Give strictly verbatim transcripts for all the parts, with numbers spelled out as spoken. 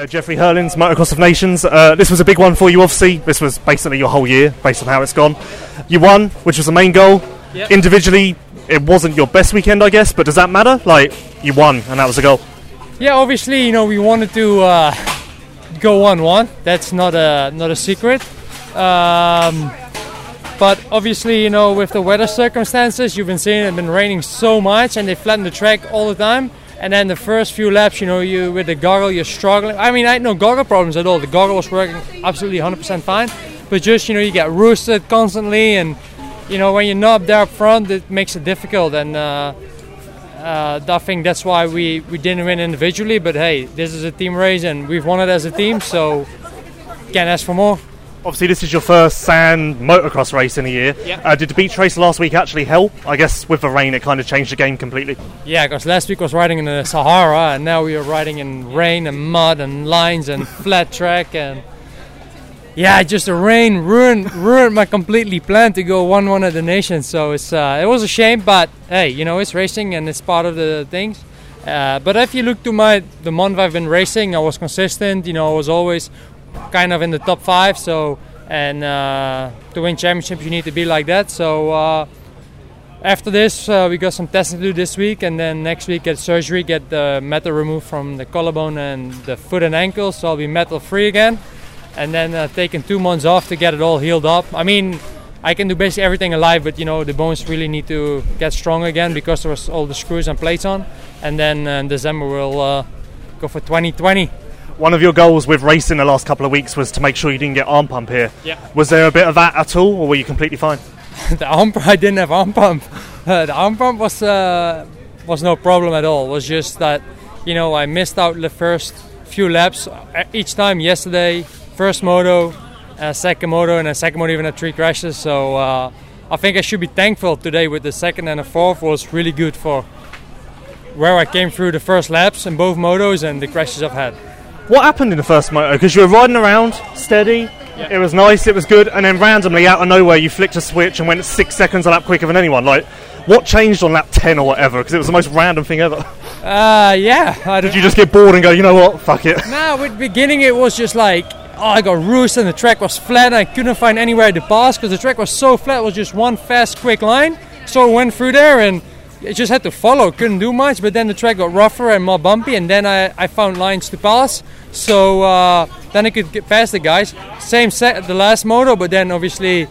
Uh, Jeffrey Herlings, Motocross of Nations. Uh, this was a big one for you, obviously. This was basically your whole year, based on how it's gone. You won, which was the main goal. Yep. Individually, it wasn't your best weekend, I guess, but does that matter? Like, you won, and that was the goal. Yeah, obviously, you know, we wanted to uh, go one one. That's not a, not a secret. Um, but obviously, you know, with the weather circumstances, you've been seeing it's been raining so much, and they flattened the track all the time. And then the first few laps, you know, you with the goggle, you're struggling. I mean, I had no goggle problems at all. The goggle was working absolutely one hundred percent fine. But just, you know, you get roosted constantly. And, you know, when you're not up there up front, it makes it difficult. And uh, uh, I think that's why we, we didn't win individually. But, hey, this is a team race, and we've won it as a team. So, can't ask for more. Obviously, this is your first sand motocross race in a year. Yep. Uh, did the beach race last week actually help? I guess with the rain, it kind of changed the game completely. Yeah, because last week was riding in the Sahara, and now we are riding in rain and mud and lines and flat track. And yeah, just the rain ruined ruined my completely plan to go one one at the Nations. So it's uh, it was a shame, but hey, you know, it's racing and it's part of the things. Uh, but if you look to my the month I've been racing, I was consistent. You know, I was always kind of in the top five, so and uh, to win championships you need to be like that. So uh, after this uh, we got some testing to do this week, and then next week get surgery, get the metal removed from the collarbone and the foot and ankle, so I'll be metal free again, and then uh, taking two months off to get it all healed up. I mean, I can do basically everything alive, but you know, the bones really need to get strong again because there was all the screws and plates on, and then uh, in December we'll uh, go for twenty twenty. One of your goals with racing the last couple of weeks was to make sure you didn't get arm pump here. Yeah. Was there a bit of that at all, or were you completely fine? the arm I didn't have arm pump. Uh, the arm pump was uh, was no problem at all. It was just that, you know, I missed out the first few laps. Each time yesterday, first moto, uh, second moto, and a second moto even had three crashes. So uh, I think I should be thankful today with the second and the fourth was really good for where I came through the first laps in both motos and the crashes I've had. What happened in the first moto? Because you were riding around, steady, yeah. It was nice, it was good, and then randomly, out of nowhere, you flicked a switch and went six seconds a lap quicker than anyone. Like, what changed on lap ten or whatever? Because it was the most random thing ever. Uh, yeah. I Did you just get bored and go, you know what, fuck it? No, nah, at the beginning it was just like, oh, I got roosted and the track was flat and I couldn't find anywhere to pass because the track was so flat, it was just one fast, quick line. So I went through there and it just had to follow, couldn't do much, but then the track got rougher and more bumpy, and then I, I found lines to pass, so uh, then I could get past the guys. Same set at the last moto, but then obviously,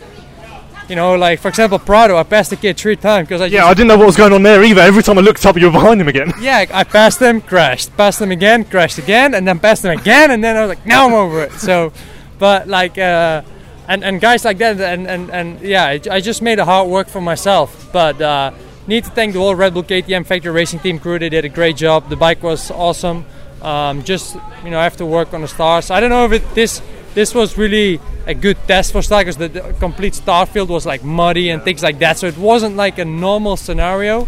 you know, like for example Prado, I passed the kid three times because I yeah just, I didn't know what was going on there either. Every time I looked up, you were behind him again. Yeah, I passed him, crashed, passed him again, crashed again, and then passed him again, and then I was like, now I'm over it. So, but like uh, and and guys like that, and and and yeah, I, I just made a hard work for myself, but. Uh, Need to thank the whole Red Bull K T M Factory Racing Team crew. They did a great job. The bike was awesome. Um, just, you know, I have to work on the stars. I don't know if it, this this was really a good test for stars because the, the complete star field was like muddy and things like that. So it wasn't like a normal scenario.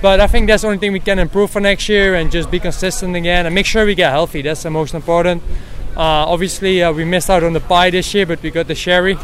But I think that's the only thing we can improve for next year and just be consistent again and make sure we get healthy. That's the most important. Uh, obviously, uh, we missed out on the pie this year, but we got the sherry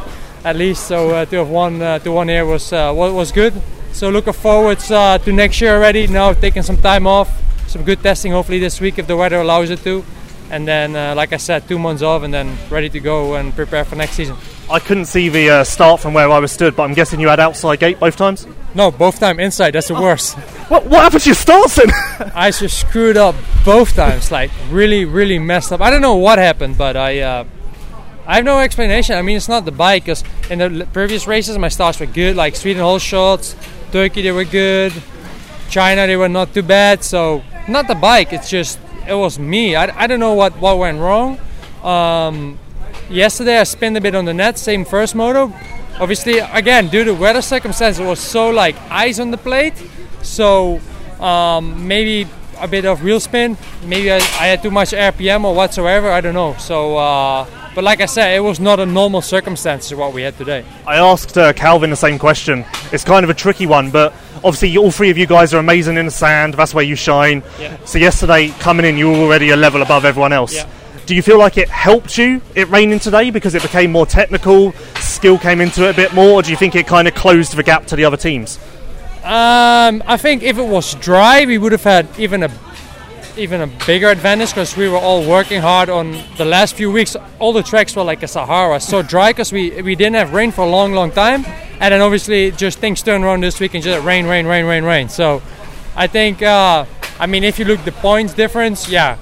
at least. So uh, to have one uh, to one here was uh, was good. So looking forward uh, to next year already. Now taking some time off, some good testing hopefully this week if the weather allows it to. And then, uh, like I said, two months off and then ready to go and prepare for next season. I couldn't see the uh, start from where I was stood, but I'm guessing you had outside gate both times? No, both times inside. That's the oh. worst. What, what happened to your starts then? I just screwed up both times. Like really, really messed up. I don't know what happened, but I... Uh, I have no explanation. I mean, it's not the bike, because in the previous races, my starts were good, like Sweden hole shots, Turkey, they were good, China, they were not too bad, so not the bike, it's just, it was me. I, I don't know what, what went wrong. Um, yesterday, I spun a bit on the net, same first moto. Obviously, again, due to weather circumstances, it was so like ice on the plate, so um, maybe a bit of wheel spin, maybe I, I had too much R P M or whatsoever, I don't know, so... Uh, But like I said, it was not a normal circumstance what we had today. I asked uh, Calvin the same question. It's kind of a tricky one, but obviously all three of you guys are amazing in the sand. That's where you shine. Yeah. So yesterday, coming in, you were already a level above everyone else. Yeah. Do you feel like it helped you, it raining today, because it became more technical, skill came into it a bit more, or do you think it kind of closed the gap to the other teams? Um, I think if it was dry, we would have had even a even a bigger advantage because we were all working hard on the last few weeks. All the tracks were like a Sahara, so dry because we, we didn't have rain for a long, long time. And then obviously just things turned around this week and just rain, rain, rain, rain, rain. So I think, uh, I mean, if you look at the points difference, yeah,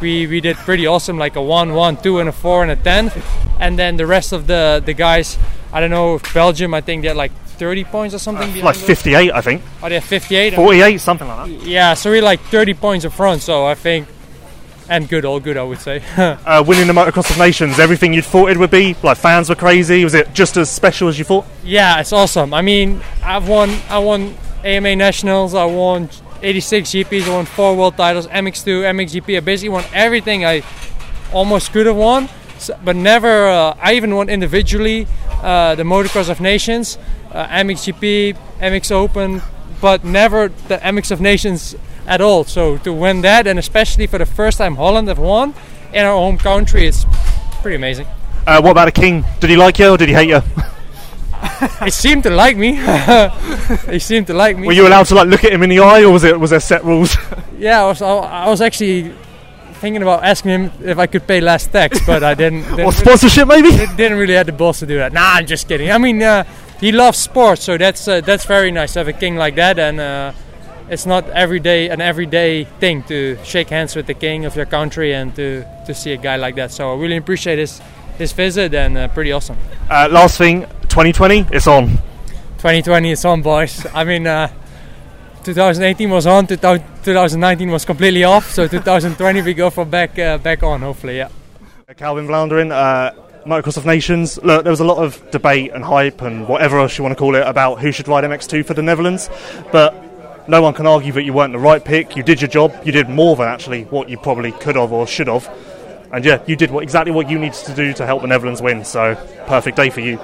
we, we did pretty awesome, like a one, one, two, and a four and a ten. And then the rest of the, the guys, I don't know, Belgium, I think they had like thirty points or something. Uh, like fifty-eight, those. I think. Oh, they have fifty-eight? forty-eight, I mean, something like that. Yeah, so we're like thirty points in front, so I think, and good, all good, I would say. uh, winning the Motocross of Nations, everything you'd thought it would be? Like, fans were crazy? Was it just as special as you thought? Yeah, it's awesome. I mean, I've won, I won A M A Nationals, I won eighty-six G Ps, I won four world titles, M X two, M X G P, I basically won everything I almost could have won. So, but never, uh, I even won individually uh, the Motocross of Nations, uh, M X G P, M X Open, but never the M X of Nations at all. So to win that, and especially for the first time Holland have won in our home country, it's pretty amazing. Uh, what about a king? Did he like you or did he hate you? He seemed to like me. He seemed to like me. Were you allowed to like look at him in the eye, or was it was there set rules? Yeah, I was, I, I was actually thinking about asking him if I could pay last tax, but I didn't. didn't or sponsorship really, maybe? Didn't really have the balls to do that. Nah, I'm just kidding. I mean, uh, he loves sports, so that's uh, that's very nice to have a king like that. And uh, it's not every day an everyday thing to shake hands with the king of your country and to, to see a guy like that. So I really appreciate his his visit, and uh, pretty awesome. Uh, last thing, twenty twenty, it's on. twenty twenty, it's on, boys. I mean. Uh, twenty eighteen was on, twenty nineteen was completely off, so twenty twenty we go for back uh, back on, hopefully, yeah. Calvin Vlaanderen, uh, Motocross of Nations. Look, there was a lot of debate and hype and whatever else you want to call it about who should ride M X two for the Netherlands, but no one can argue that you weren't the right pick. You did your job, you did more than actually what you probably could have or should have, and yeah, you did what, exactly what you needed to do to help the Netherlands win, so perfect day for you.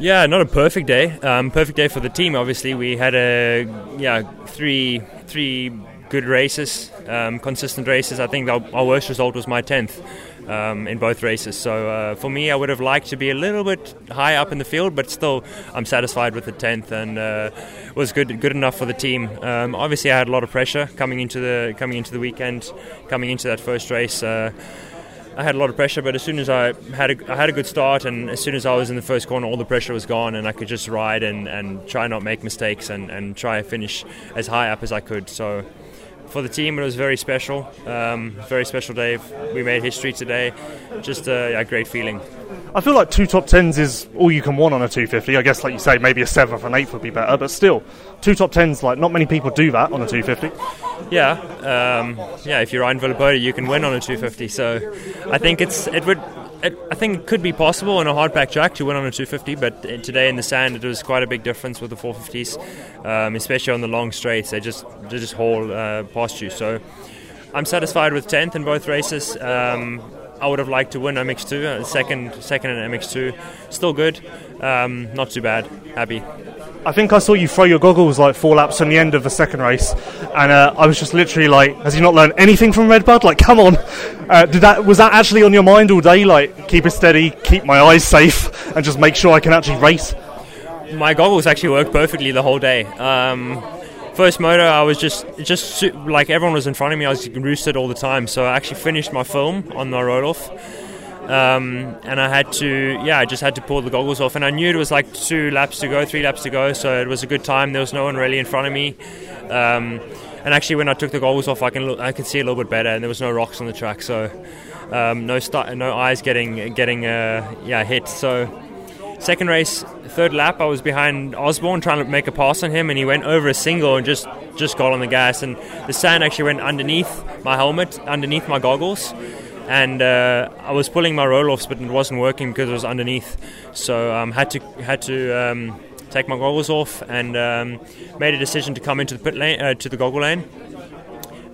Yeah, not a perfect day. Um, perfect day for the team. Obviously, we had a yeah three three good races, um, consistent races. I think our worst result was my tenth um, in both races. So uh, for me, I would have liked to be a little bit high up in the field, but still, I'm satisfied with the tenth, and uh, was good good enough for the team. Um, obviously, I had a lot of pressure coming into the coming into the weekend, coming into that first race. Uh, I had a lot of pressure, but as soon as I had a, I had a good start, and as soon as I was in the first corner, all the pressure was gone, and I could just ride and, and try not make mistakes and, and try to finish as high up as I could. So for the team, it was very special, um, very special day. We made history today. Just a, a great feeling. I feel like two top tens is all you can want on a two fifty. I guess, like you say, maybe a seventh and eighth would be better, but still, two top tens, like, not many people do that on a two fifty. Yeah, um, yeah. If you're Ryan Villaboda, you can win on a two fifty. So, I think it's it would, it, I think it could be possible on a hardback track to win on a two fifty. But today in the sand, it was quite a big difference with the four fifties, um, especially on the long straights. They just they just haul uh, past you. So, I'm satisfied with tenth in both races. Um, I would have liked to win M X two, uh, second second in M X two. Still good, um, not too bad, happy. I think I saw you throw your goggles like four laps on the end of the second race, and uh, I was just literally like, has he not learned anything from Red Bud? Like, come on. Uh, did that was that actually on your mind all day? Like, keep it steady, keep my eyes safe, and just make sure I can actually race? My goggles actually worked perfectly the whole day. Um, First moto, I was just, just like everyone was in front of me, I was roosted all the time, so I actually finished my film on my roll-off, um, and I had to, yeah, I just had to pull the goggles off, and I knew it was like two laps to go, three laps to go, so it was a good time, there was no one really in front of me, um, and actually when I took the goggles off, I can look, I could see a little bit better, and there was no rocks on the track, so um, no st- no eyes getting, getting uh, yeah, hit, so... Second race, third lap, I was behind Osborne trying to make a pass on him, and he went over a single and just, just got on the gas. And the sand actually went underneath my helmet, underneath my goggles. And uh, I was pulling my roll-offs, but it wasn't working because it was underneath. So I um, had to had to um, take my goggles off, and um, made a decision to come into the pit lane, uh, to the goggle lane.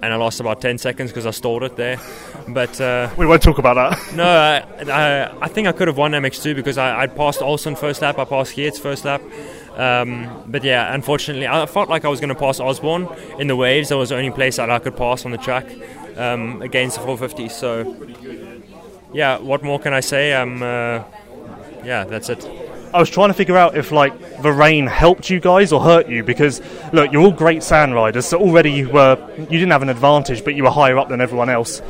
And I lost about ten seconds because I stalled it there. But uh, we won't talk about that. No, I, I I think I could have won M X two because I I'd passed Olsen first lap, I passed Geertz first lap. Um, but yeah, unfortunately, I felt like I was going to pass Osborne in the waves. That was the only place that I could pass on the track um, against the four fifty. So yeah, what more can I say? Um, uh, yeah, that's it. I was trying to figure out if like the rain helped you guys or hurt you, because look, you're all great sand riders, so already you were you didn't have an advantage, but you were higher up than everyone else.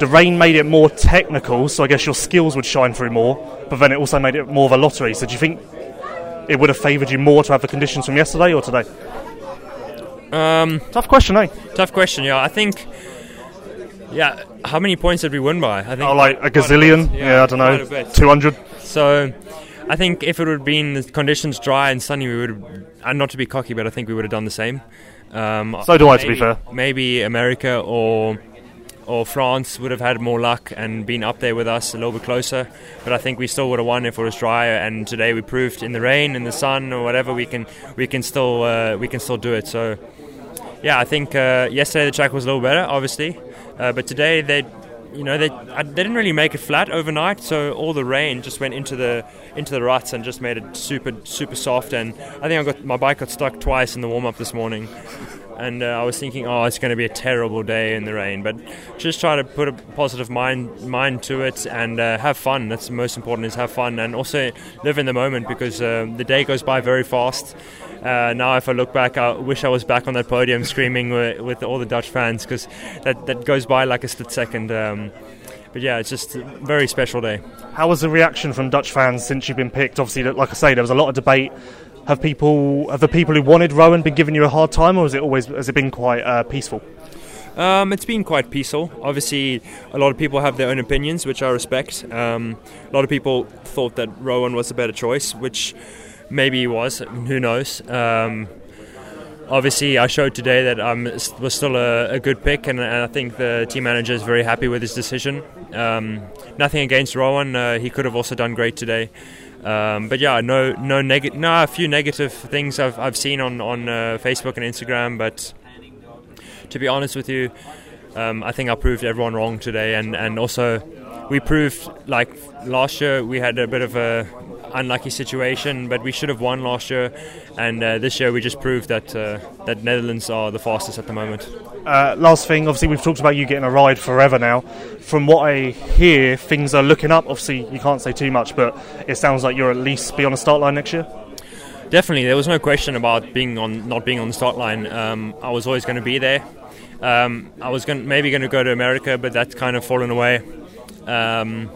The rain made it more technical, so I guess your skills would shine through more, but then it also made it more of a lottery. So do you think it would have favoured you more to have the conditions from yesterday or today? Um, tough question, eh? Tough question, yeah. I think, yeah, how many points did we win by? I think oh, like a gazillion? A yeah, yeah, I don't know, two hundred? So I think if it would have been the conditions dry and sunny, we would have, and not to be cocky, but I think we would have done the same. Um, so do I, maybe, to be fair. Maybe America or... or France would have had more luck and been up there with us a little bit closer, but I think we still would have won if it was drier. And today we proved in the rain, in the sun, or whatever, we can we can still uh, we can still do it. So yeah, I think uh, yesterday the track was a little better, obviously, uh, but today they, you know, they, they didn't really make it flat overnight, so all the rain just went into the into the ruts and just made it super super soft. And I think I got my bike got stuck twice in the warm up this morning. And uh, I was thinking, oh, it's going to be a terrible day in the rain. But just try to put a positive mind mind to it and uh, have fun. That's the most important, is have fun. And also live in the moment, because uh, the day goes by very fast. Uh, now if I look back, I wish I was back on that podium screaming with, with all the Dutch fans, because that, that goes by like a split second. Um, but yeah, it's just a very special day. How was the reaction from Dutch fans since you've been picked? Obviously, like I say, there was a lot of debate. Have people, have the people who wanted Rowan been giving you a hard time, or has it always has it been quite uh, peaceful? Um, it's been quite peaceful. Obviously, a lot of people have their own opinions, which I respect. Um, a lot of people thought that Rowan was a better choice, which maybe he was. Who knows? Um, obviously, I showed today that I was still a, a good pick, and, and I think the team manager is very happy with his decision. Um, nothing against Rowan. Uh, he could have also done great today. Um, but yeah, no, no negative. No, a few negative things I've I've seen on on uh, Facebook and Instagram. But to be honest with you, um, I think I proved everyone wrong today, and, and also we proved, like last year we had a bit of a unlucky situation, but we should have won last year, and uh, this year we just proved that uh, that Netherlands are the fastest at the moment. Uh, last thing, obviously we've talked about you getting a ride forever now. From what I hear, things are looking up. Obviously you can't say too much, but it sounds like you'll at least be on the start line next year. Definitely, there was no question about being on, not being on the start line. Um, I was always going to be there. Um, I was gonna, maybe going to go to America, but that's kind of fallen away. Um,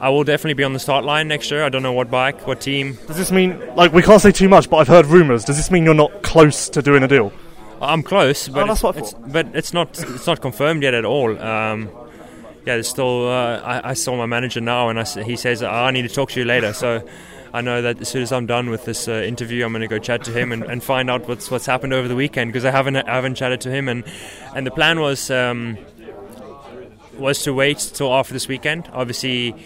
I will definitely be on the start line next year. I don't know what bike, what team. Does this mean, like, we can't say too much, but I've heard rumours. Does this mean you're not close to doing a deal? I'm close, but oh, it's, it's, but it's not it's not confirmed yet at all. Um, yeah, there's still. Uh, I, I saw my manager now, and I, he says, oh, I need to talk to you later. So I know that as soon as I'm done with this uh, interview, I'm going to go chat to him and, and find out what's what's happened over the weekend, because I haven't I haven't chatted to him, and and the plan was um, was to wait till after this weekend, obviously,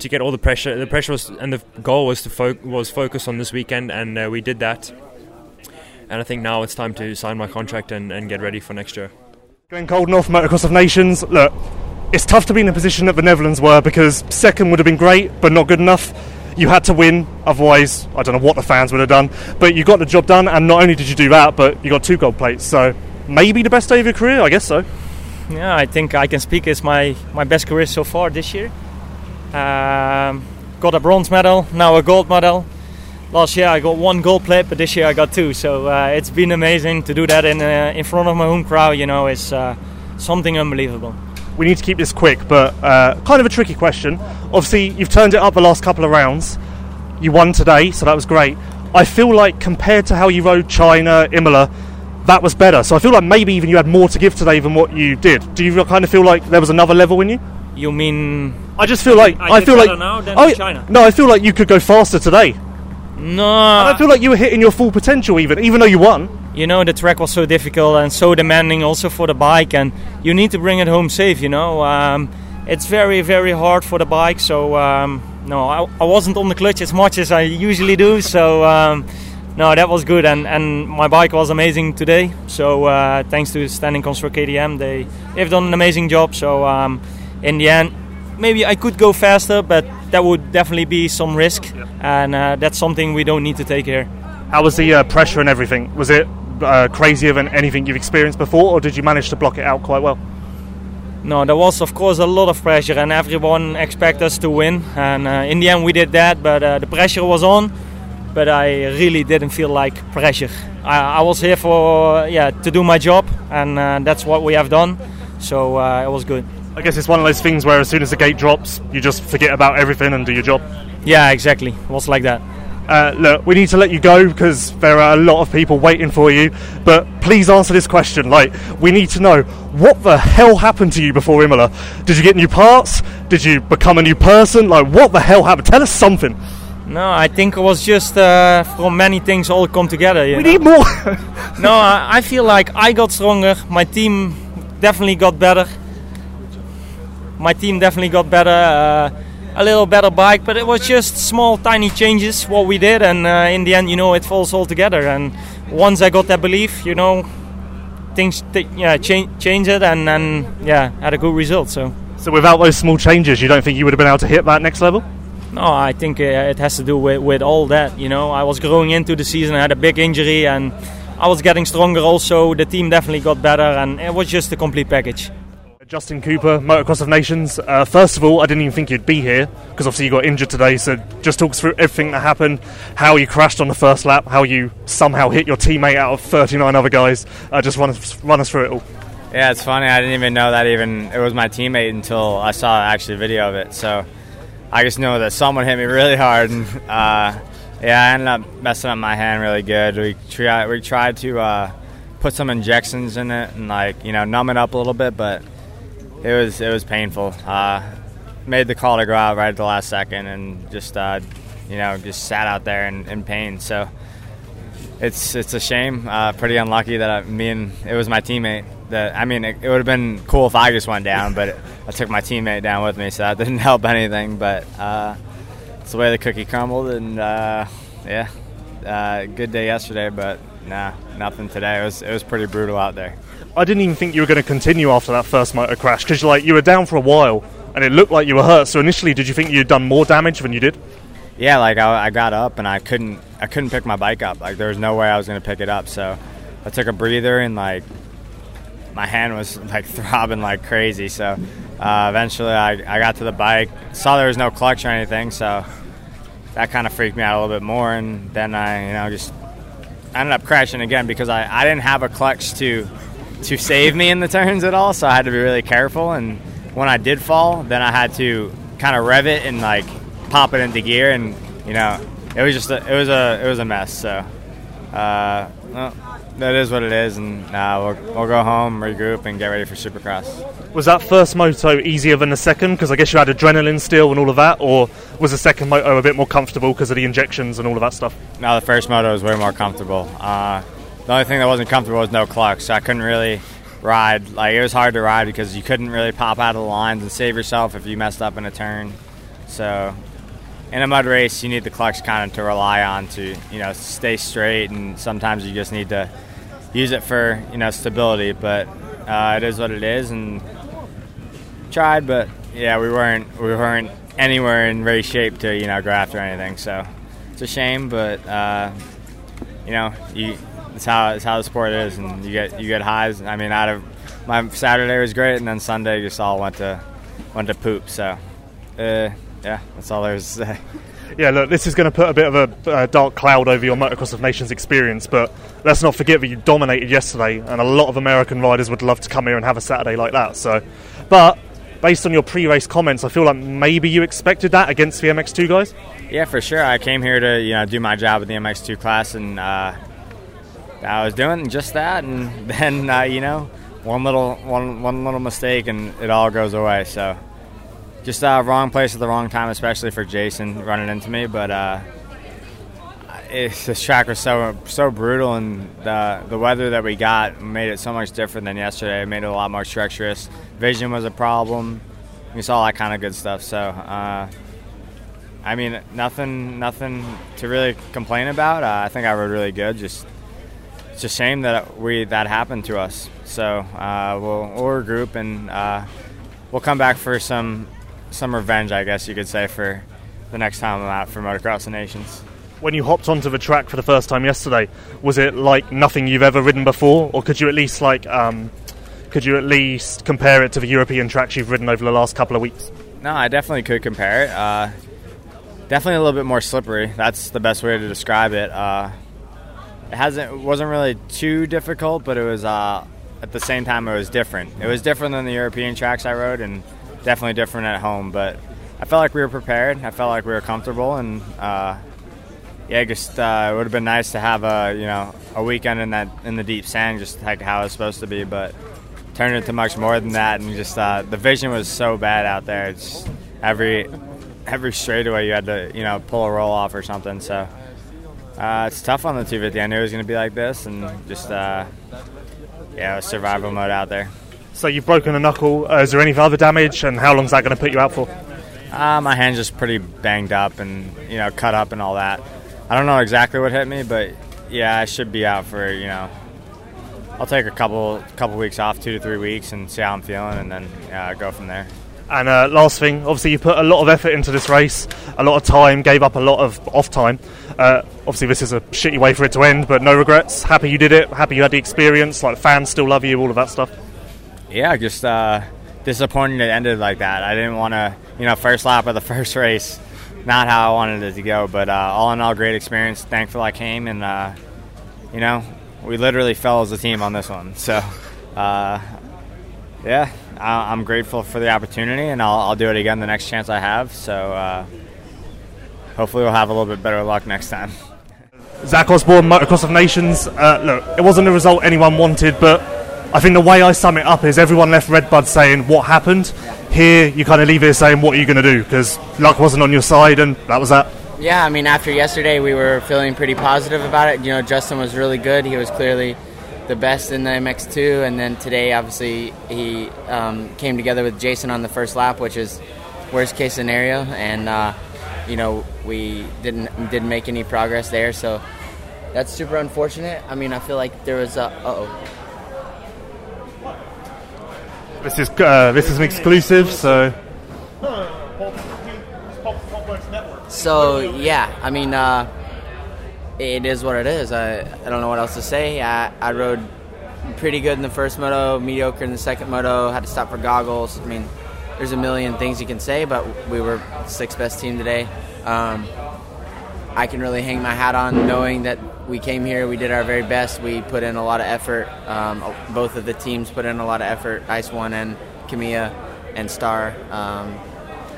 to get all the pressure. The pressure was, and the goal was to fo- was focus on this weekend, and uh, we did that. And I think now it's time to sign my contract and, and get ready for next year. Glenn Coldenhoff, Motocross of Nations. Look, it's tough to be in a position that the Netherlands were, because second would have been great, but not good enough. You had to win, otherwise I don't know what the fans would have done. But you got the job done, and not only did you do that, but you got two gold plates. So maybe the best day of your career, I guess so. Yeah, I think I can speak as my, my best career so far this year. Um, got a bronze medal, now a gold medal. Last year I got one gold plate, but this year I got two. So uh, it's been amazing to do that in uh, in front of my home crowd. You know, it's uh, something unbelievable. We need to keep this quick, but uh, kind of a tricky question. Obviously, you've turned it up the last couple of rounds. You won today, so that was great. I feel like compared to how you rode China, Imola, that was better. So I feel like maybe even you had more to give today than what you did. Do you kind of feel like there was another level in you? You mean? I just feel I like I, I feel like now than I, China. No, I feel like you could go faster today. No, I don't feel like you were hitting your full potential, even even though you won. You know, the track was so difficult and so demanding also for the bike, and you need to bring it home safe, you know. Um, it's very, very hard for the bike, so um, no, I, I wasn't on the clutch as much as I usually do, so um, no, that was good, and, and my bike was amazing today, so uh, thanks to Standing Construct K T M, they, they've done an amazing job, so um, in the end, maybe I could go faster, but that would definitely be some risk, yeah. and uh, that's something we don't need to take here. How was the uh, pressure and everything? Was it uh, crazier than anything you've experienced before, or did you manage to block it out quite well? no, there was of course a lot of pressure, and everyone expected us to win. And uh, in the end, we did that, but uh, the pressure was on. But I really didn't feel like pressure. I, I was here for yeah to do my job, and uh, that's what we have done. So uh, it was good. I guess it's one of those things where as soon as the gate drops, you just forget about everything and do your job. Yeah, exactly. It was like that. Uh, look, we need to let you go because there are a lot of people waiting for you. But please answer this question. Like, we need to know, what the hell happened to you before Imola? Did you get new parts? Did you become a new person? Like, what the hell happened? Tell us something. No, I think it was just uh, from many things all come together. You we know? Need more. No, I, I feel like I got stronger. My team definitely got better. My team definitely got better. Uh, a little better bike, but it was just small tiny changes what we did, and uh, in the end, you know, it falls all together. And once I got that belief, you know, things t- yeah change change it, and then yeah had a good result. So so without those small changes, you don't think you would have been able to hit that next level? No, I think uh, it has to do with, with all that, you know. I was growing into the season, I had a big injury, and I was getting stronger also. The team definitely got better, and it was just a complete package. Justin Cooper, Motocross of Nations. Uh, first of all, I didn't even think you'd be here because obviously you got injured today, so just talk us through everything that happened, how you crashed on the first lap, how you somehow hit your teammate out of thirty-nine other guys. Uh, just run us, run us through it all. Yeah, it's funny. I didn't even know that even it was my teammate until I saw actually video of it. So I just know that someone hit me really hard. And uh, yeah, I ended up messing up my hand really good. We, tri- we tried to uh, put some injections in it and, like, you know, numb it up a little bit, but It was it was painful. Uh, made the call to go out right at the last second, and just uh, you know just sat out there in, in pain. So it's it's a shame. Uh, pretty unlucky that I, me and it was my teammate. That I mean, it, it would have been cool if I just went down, but it, I took my teammate down with me, so that didn't help anything. But uh, it's the way the cookie crumbled, and uh, yeah, uh, good day yesterday, but nah, nothing today. It was it was pretty brutal out there. I didn't even think you were going to continue after that first motor crash because like, you were down for a while and it looked like you were hurt. So initially, did you think you'd done more damage than you did? Yeah, like I, I got up and I couldn't I couldn't pick my bike up. Like there was no way I was going to pick it up. So I took a breather and like my hand was like throbbing like crazy. So uh, eventually I, I got to the bike, saw there was no clutch or anything. So that kind of freaked me out a little bit more. And then I you know just ended up crashing again because I, I didn't have a clutch to... to save me in the turns at all, so I had to be really careful. And when I did fall, then I had to kind of rev it and like pop it into gear, and you know it was just a, it was a it was a mess. So uh, well, that is what it is, and uh, we'll we'll go home, regroup, and get ready for Supercross. Was that first moto easier than the second? Because I guess you had adrenaline still and all of that, or was the second moto a bit more comfortable because of the injections and all of that stuff? No, the first moto was way more comfortable. Uh, The only thing that wasn't comfortable was no clutch, so I couldn't really ride. Like it was hard to ride because you couldn't really pop out of the lines and save yourself if you messed up in a turn. So in a mud race, you need the clutch kind of to rely on to, you know, stay straight, and sometimes you just need to use it for, you know, stability. But uh, it is what it is, and tried, but yeah, we weren't we weren't anywhere in race shape to, you know, go after anything. So it's a shame, but uh, you know you. It's how it's how the sport is, and you get you get highs. I mean, out of my Saturday was great, and then Sunday just all went to went to poop. So, uh, yeah, that's all there is to say. Yeah, look, this is going to put a bit of a uh, dark cloud over your Motocross of Nations experience, but let's not forget that you dominated yesterday, and a lot of American riders would love to come here and have a Saturday like that. So, but based on your pre-race comments, I feel like maybe you expected that against the M X two guys. Yeah, for sure. I came here to you know do my job with the M X two class, and. Uh, I was doing just that, and then uh, you know, one little one one little mistake, and it all goes away. So, just uh, wrong place at the wrong time, especially for Jason running into me. But uh, it, this track was so so brutal, and the the weather that we got made it so much different than yesterday. It made it a lot more treacherous. Vision was a problem. We saw all that kind of good stuff. So, uh, I mean, nothing nothing to really complain about. Uh, I think I rode really good. Just. It's a shame that we that happened to us. So uh, we'll, we'll regroup, and uh, we'll come back for some some revenge, I guess you could say, for the next time I'm out for Motocross of Nations. When you hopped onto the track for the first time yesterday, was it like nothing you've ever ridden before, or could you at least like um, could you at least compare it to the European tracks you've ridden over the last couple of weeks? No, I definitely could compare it. Uh, definitely a little bit more slippery. That's the best way to describe it. Uh, it hasn't, it wasn't really too difficult, but it was uh, at the same time it was different. It was different than the European tracks I rode, and definitely different at home. But I felt like we were prepared. I felt like we were comfortable, and uh, yeah, just uh, it would have been nice to have a you know a weekend in that in the deep sand, just like how it's supposed to be. But turned into much more than that, and just uh, the vision was so bad out there. It's every every straightaway you had to you know pull a roll off or something. So uh, it's tough on the two fifty. I knew it was going to be like this, and just uh, yeah, it was survival mode out there. So you've broken a knuckle. Uh, is there any other damage, and how long is that going to put you out for? Uh, my hand's just pretty banged up and, you know, cut up and all that. I don't know exactly what hit me, but, yeah, I should be out for, you know, I'll take a couple couple weeks off, two to three weeks, and see how I'm feeling, and then uh, go from there. And uh, last thing, obviously you put a lot of effort into this race, a lot of time, gave up a lot of off time. Uh, obviously this is a shitty way for it to end, but no regrets. Happy you did it, happy you had the experience, like fans still love you, all of that stuff. Yeah, just uh, disappointing it ended like that. I didn't want to, you know, first lap of the first race, not how I wanted it to go. But uh, all in all, great experience. Thankful I came, and, uh, you know, we literally fell as a team on this one. So, uh, yeah, I- I'm grateful for the opportunity, and I'll, I'll do it again the next chance I have. So uh, hopefully we'll have a little bit better luck next time. Zach Osborne, Motocross of Nations. Uh, look, it wasn't the result anyone wanted, but I think the way I sum it up is everyone left Red Bud saying what happened. Here you kind of leave it saying what are you going to do, because luck wasn't on your side, and that was that. Yeah, I mean, after yesterday we were feeling pretty positive about it. You know, Justin was really good. He was clearly the best in the M X two, and then today obviously he um, came together with Jason on the first lap, which is worst case scenario, and uh, you know we didn't didn't make any progress there, so that's super unfortunate. I mean, I feel like there was a uh-oh. This is uh, this is an exclusive, so. So yeah, I mean, uh, it is what it is. I, I don't know what else to say. I, I rode pretty good in the first moto, mediocre in the second moto. Had to stop for goggles. I mean, there's a million things you can say, but we were sixth best team today. Um, I can really hang my hat on knowing that we came here, we did our very best, we put in a lot of effort. Um, both of the teams put in a lot of effort, Ice One and Kamiya and Star. Um,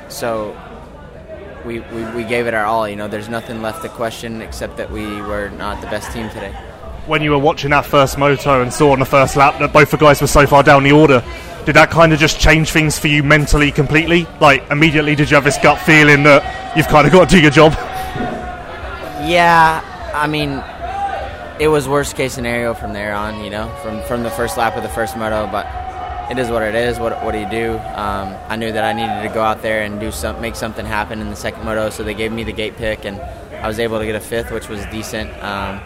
so we, we, we gave it our all, you know, there's nothing left to question except that we were not the best team today. When you were watching that first moto and saw on the first lap that both the guys were so far down the order, did that kind of just change things for you mentally completely? Like, immediately did you have this gut feeling that you've kind of got to do your job? Yeah, I mean, it was worst case scenario from there on, you know, from, from the first lap of the first moto, but it is what it is. What what do you do? Um, I knew that I needed to go out there and do some, make something happen in the second moto, so they gave me the gate pick, and I was able to get a fifth, which was decent, um,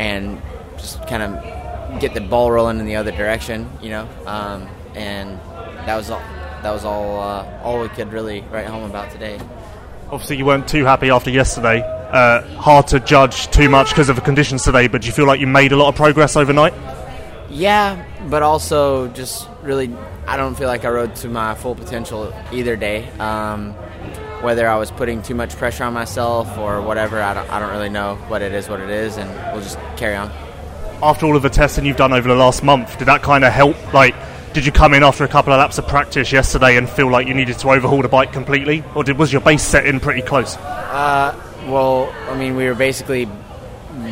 and just kind of get the ball rolling in the other direction, you know, um, and that was all, that was all, uh, all we could really write home about today. Obviously, you weren't too happy after yesterday. Uh, hard to judge too much because of the conditions today, but do you feel like you made a lot of progress overnight? Yeah, but also just really, I don't feel like I rode to my full potential either day. Um, whether I was putting too much pressure on myself or whatever, I don't, I don't really know, but it is what it is, and we'll just carry on. After all of the testing you've done over the last month, did that kind of help? Like, did you come in after a couple of laps of practice yesterday and feel like you needed to overhaul the bike completely, or did, was your base set in pretty close? Uh... Well, I mean, we were basically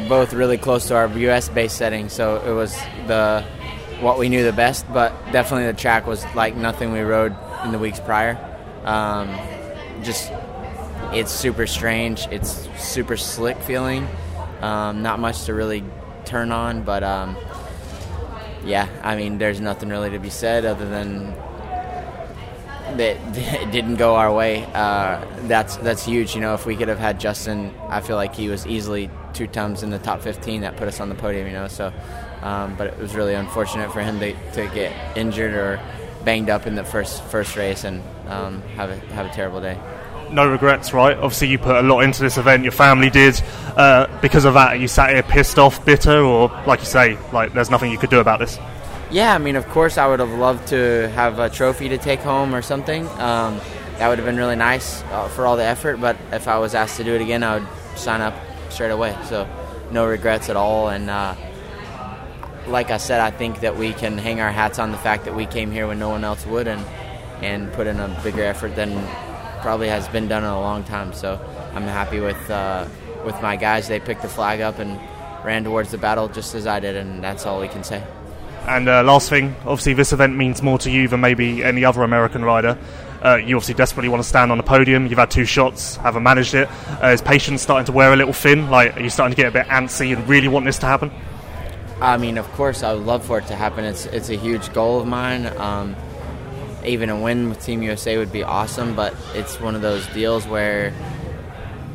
both really close to our U S base setting, so it was the what we knew the best, but definitely the track was like nothing we rode in the weeks prior. Um, just, it's super strange. It's super slick feeling. Um, not much to really turn on, but um, yeah, I mean, there's nothing really to be said other than that it didn't go our way. Uh, that's that's huge. You know, if we could have had Justin, I feel like he was easily two times in the top fifteen. That put us on the podium, you know. So, um, but it was really unfortunate for him to, to get injured or banged up in the first first race and um, have a have a terrible day. No regrets, right? Obviously, you put a lot into this event. Your family did. Uh, because of that, are you sat here pissed off, bitter, or like you say, like there's nothing you could do about this? Yeah, I mean, of course, I would have loved to have a trophy to take home or something. Um, that would have been really nice uh, for all the effort, but if I was asked to do it again, I would sign up straight away. So no regrets at all, and uh, like I said, I think that we can hang our hats on the fact that we came here when no one else would and, and put in a bigger effort than probably has been done in a long time. So I'm happy with uh, with my guys. They picked the flag up and ran towards the battle just as I did, and that's all we can say. And uh, last thing, obviously this event means more to you than maybe any other American rider. Uh, you obviously desperately want to stand on the podium. You've had two shots, haven't managed it. Uh, is patience starting to wear a little thin? Like, are you starting to get a bit antsy and really want this to happen? I mean, of course, I would love for it to happen. It's it's a huge goal of mine. Um, even a win with Team U S A would be awesome, but it's one of those deals where,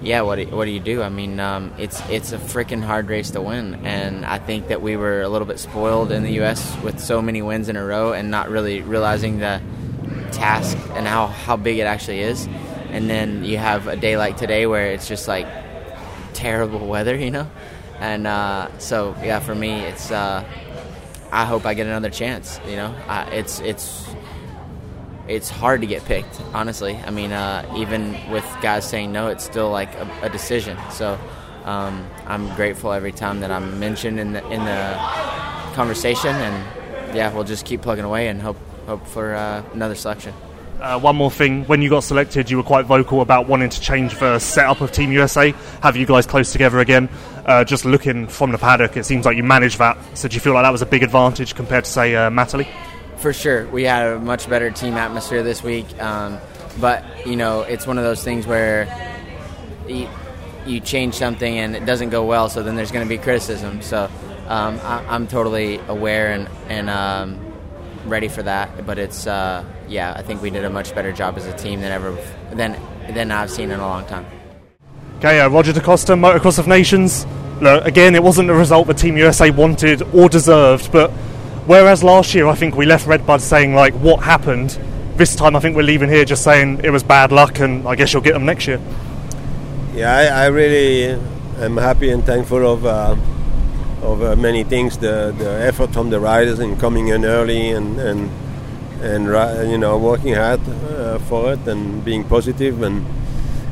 yeah, what do, what do you do? I mean, um, it's it's a freaking hard race to win, and I think that we were a little bit spoiled in the U S with so many wins in a row and not really realizing the task and how, how big it actually is. And then you have a day like today where it's just like terrible weather, you know? And uh, so, yeah, for me, it's uh, I hope I get another chance, you know? Uh, it's it's it's hard to get picked, honestly. I mean, uh, even with guys saying no, it's still like a, a decision. So um, I'm grateful every time that I'm mentioned in the, in the conversation. And, yeah, we'll just keep plugging away and hope, hope for uh, another selection. Uh, one more thing, when you got selected, you were quite vocal about wanting to change the setup of Team U S A, have you guys close together again. Uh, just looking from the paddock, it seems like you managed that. So do you feel like that was a big advantage compared to, say, uh, Mattingly? For sure. We had a much better team atmosphere this week. Um, but, you know, it's one of those things where you, you change something and it doesn't go well, so then there's going to be criticism. So um, I, I'm totally aware and, and um, ready for that. But it's... Uh, Yeah, I think we did a much better job as a team than ever than than I've seen in a long time. Okay, uh, Roger DaCosta, Motocross of Nations. Look, again, it wasn't the result that Team U S A wanted or deserved, but whereas last year I think we left Redbud saying, like, what happened, this time I think we're leaving here just saying it was bad luck and I guess you'll get them next year. Yeah, I, I really am happy and thankful of, uh, of uh, many things, the, the effort from the riders and coming in early and... and and you know, working hard uh, for it and being positive, and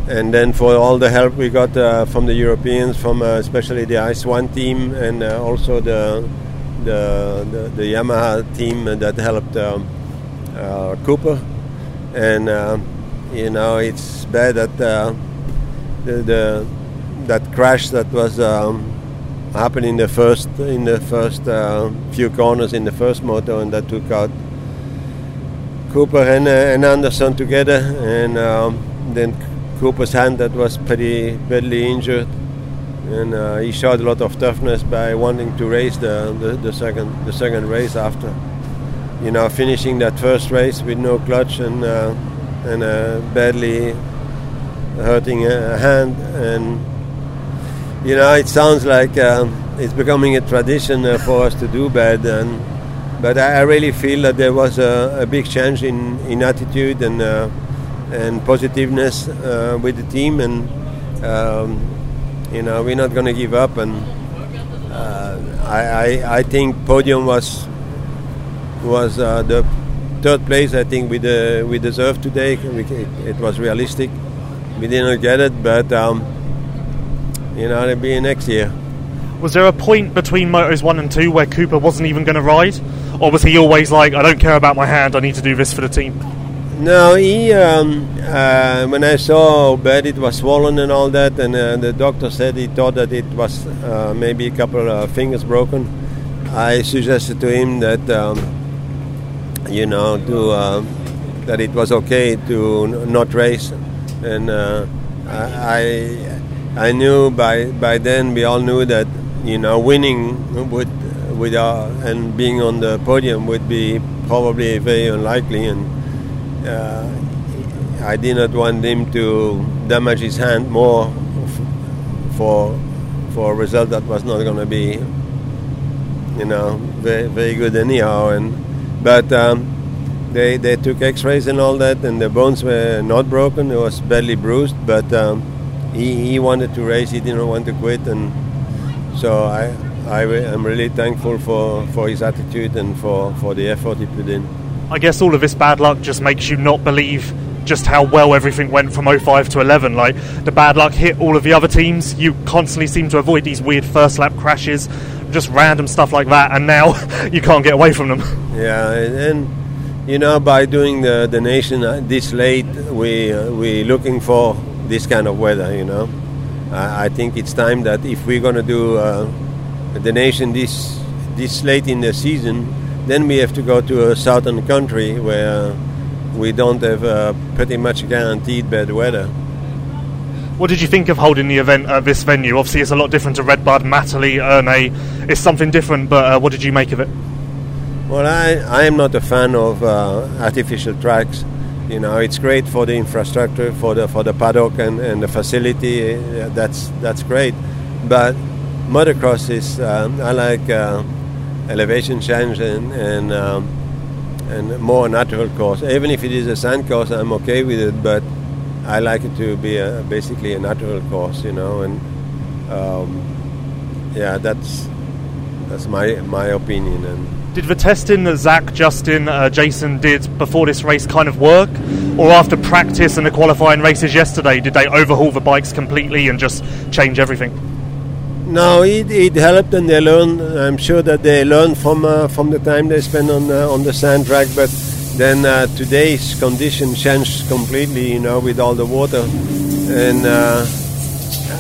and then for all the help we got uh, from the Europeans, from uh, especially the Ice One team, and uh, also the, the the the Yamaha team that helped um, uh, Cooper, and uh, you know, it's bad that uh, the, the that crash that was um, happening in the first in the first uh, few corners in the first moto, and that took out Cooper and, uh, and Anderson together, and um, then Cooper's hand that was pretty badly injured, and uh, he showed a lot of toughness by wanting to race the, the, the second the second race after, you know, finishing that first race with no clutch and uh, and uh, badly hurting a hand, and you know, it sounds like uh, it's becoming a tradition uh, for us to do bad. And But I really feel that there was a, a big change in, in attitude and uh, and positiveness uh, with the team, and um, you know, we're not going to give up. And uh, I, I I think podium was was uh, the third place. I think we de- we deserved today. We, it, it was realistic. We didn't get it, but um, you know, it'll be next year. Was there a point between Motos one and two where Cooper wasn't even going to ride? Or was he always like, I don't care about my hand, I need to do this for the team? No, he, um, uh, when I saw how bad it was swollen and all that, and uh, the doctor said he thought that it was uh, maybe a couple of fingers broken, I suggested to him that, um, you know, to, uh, that it was okay to n- not race. And uh, I I knew by, by then, we all knew that, you know, winning would with our, and being on the podium would be probably very unlikely, and uh, I did not want him to damage his hand more f- for for a result that was not going to be, you know, very, very good anyhow. And but um, they they took X-rays and all that, and the bones were not broken; it was badly bruised. But um, he he wanted to race; he didn't want to quit, and so I. I am really thankful for, for his attitude and for, for the effort he put in. I guess all of this bad luck just makes you not believe just how well everything went from oh five to eleven. Like, the bad luck hit all of the other teams. You constantly seem to avoid these weird first lap crashes, just random stuff like that, and now you can't get away from them. Yeah, and you know, by doing the, the nation this late, we uh, we looking for this kind of weather, you know. I, I think it's time that if we're going to do uh, the nation this this late in the season, then we have to go to a southern country where we don't have uh, pretty much guaranteed bad weather. What did you think of holding the event at this venue? Obviously, it's a lot different to Redbud, Matterley, Erne. It's something different, but uh, what did you make of it? Well, I, I am not a fan of uh, artificial tracks. You know, it's great for the infrastructure, for the for the paddock and, and the facility. Uh, that's that's great. But motocross is um, I like uh, elevation change and and, um, and more natural course. Even if it is a sand course, I'm okay with it. But I like it to be a, basically a natural course, you know, and um, yeah, that's that's my my opinion. And did the testing that Zach, Justin, uh, Jason did before this race kind of work, or after practice and the qualifying races yesterday, did they overhaul the bikes completely and just change everything? No, it it helped, and they learned. I'm sure that they learned from uh, from the time they spent on uh, on the sand track, but. Then uh, today's condition changed completely, you know, with all the water, and uh,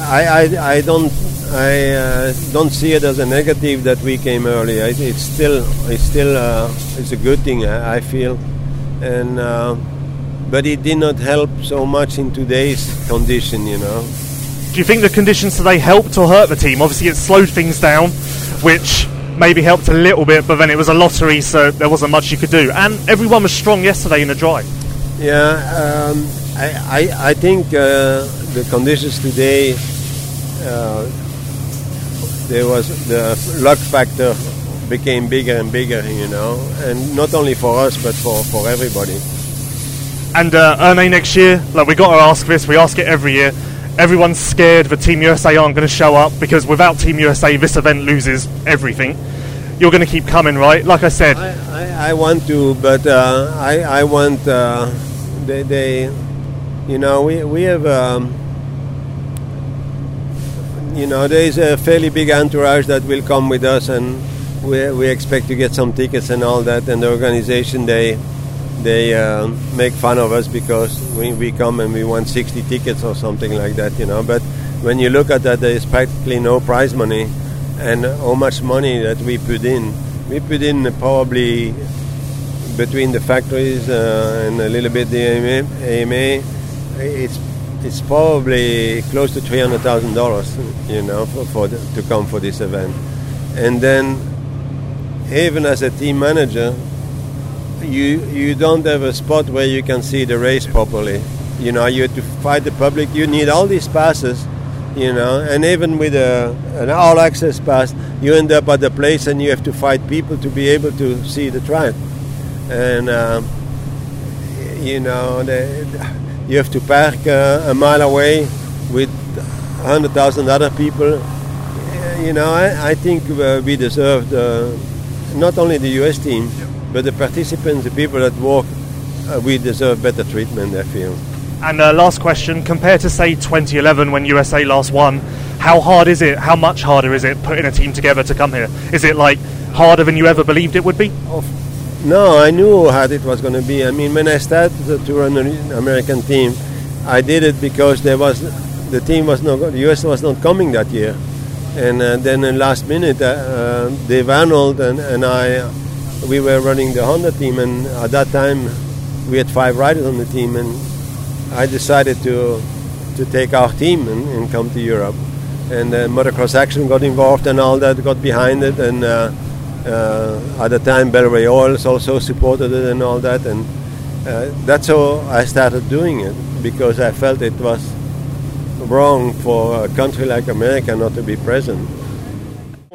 I, I, I don't, I uh, don't see it as a negative that we came early. It, it's still, it's still, uh, it's a good thing, I, I feel, and uh, but it did not help so much in today's condition, you know. Do you think the conditions today helped or hurt the team? Obviously, it slowed things down, which maybe helped a little bit, but then it was a lottery, so there wasn't much you could do. And everyone was strong yesterday in the dry. Yeah, um, I, I I think uh, the conditions today, uh, there was the luck factor became bigger and bigger, you know, and not only for us but for, for everybody. And uh, Erne next year, like we got to ask this, we ask it every year. Everyone's scared the Team U S A aren't going to show up because without Team U S A, this event loses everything. You're going to keep coming, right? Like I said, I, I, I want to, but uh, I, I want uh, they, they, you know, we we have, um, you know, there is a fairly big entourage that will come with us, and we we expect to get some tickets and all that. And the organization they they uh, make fun of us because we, we come and we want sixty tickets or something like that, you know. But when you look at that, there is practically no prize money, and how much money that we put in. We put in probably between the factories uh, and a little bit the A M A, A M A it's it's probably close to three hundred thousand dollars, you know, for, for the, to come for this event. And then even as a team manager, You you don't have a spot where you can see the race properly. You know, you have to fight the public. You need all these passes, you know, and even with a, an all-access pass, you end up at the place and you have to fight people to be able to see the track. And, um, you know, they, you have to park uh, a mile away with one hundred thousand other people. You know, I, I think uh, we deserved uh, not only the U S team, but the participants, the people that walk, uh, we deserve better treatment, I feel. And uh, last question, compared to, say, twenty eleven when U S A last won, how hard is it, how much harder is it putting a team together to come here? Is it, like, harder than you ever believed it would be? No, I knew how hard it was going to be. I mean, when I started to run an American team, I did it because there was the team was not, the U S was not coming that year. And uh, then in the last minute, uh, uh, Dave Arnold and, and I... Uh, we were running the Honda team, and at that time we had five riders on the team, and I decided to to take our team and, and come to Europe, and uh, Motocross Action got involved and all that got behind it, and uh, uh, at the time Bellway Oils also supported it and all that, and uh, that's how I started doing it, because I felt it was wrong for a country like America not to be present.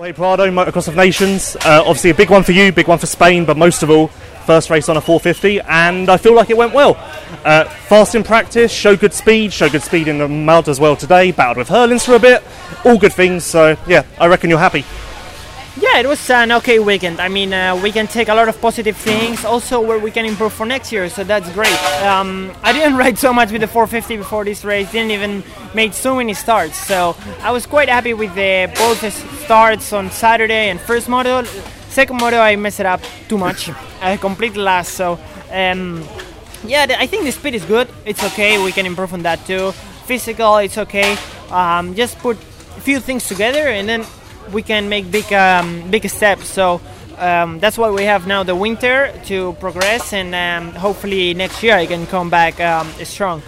Jorge Prado, Motocross of Nations, uh, obviously a big one for you, big one for Spain, but most of all, first race on a four fifty, and I feel like it went well. Uh, fast in practice, showed good speed, showed good speed in the mud as well today, battled with Herlings for a bit, all good things, so yeah, I reckon you're happy. Yeah, it was an okay weekend. I mean, uh, we can take a lot of positive things, also where we can improve for next year, so that's great. Um, I didn't ride so much with the four fifty before this race, didn't even make so many starts, so I was quite happy with the, both the starts on Saturday and first moto. Second moto, I messed it up too much, I completely last, so um, yeah, the, I think the speed is good, it's okay, we can improve on that too. Physical, it's okay, um, just put a few things together and then we can make big um, big steps, so um, that's why we have now the winter to progress, and um, hopefully next year I can come back um, strong.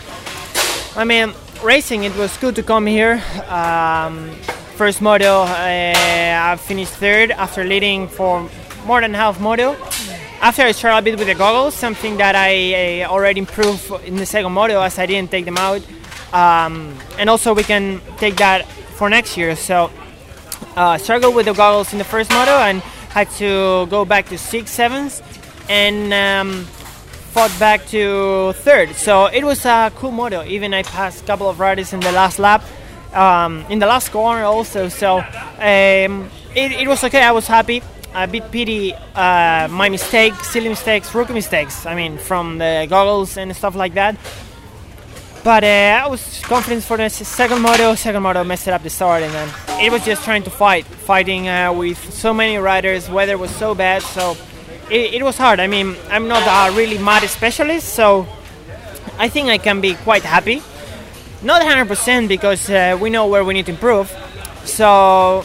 I mean, racing, it was good to come here. Um, first moto, uh, I finished third after leading for more than half moto. After I struggled a bit with the goggles, something that I, I already improved in the second moto as I didn't take them out, um, and also we can take that for next year. So. Uh, struggled with the goggles in the first moto and had to go back to six sevens and um, fought back to third. So it was a cool moto. Even I passed a couple of riders in the last lap, um, in the last corner also. So um, it, it was okay. I was happy. A bit pity uh, my mistakes, silly mistakes, rookie mistakes. I mean, from the goggles and stuff like that. But uh, I was confident for the second moto. Second moto messed up the start, and then it was just trying to fight, fighting uh, with so many riders. Weather was so bad, so it, it was hard. I mean, I'm not a really mud specialist, so I think I can be quite happy. Not one hundred percent because uh, we know where we need to improve. So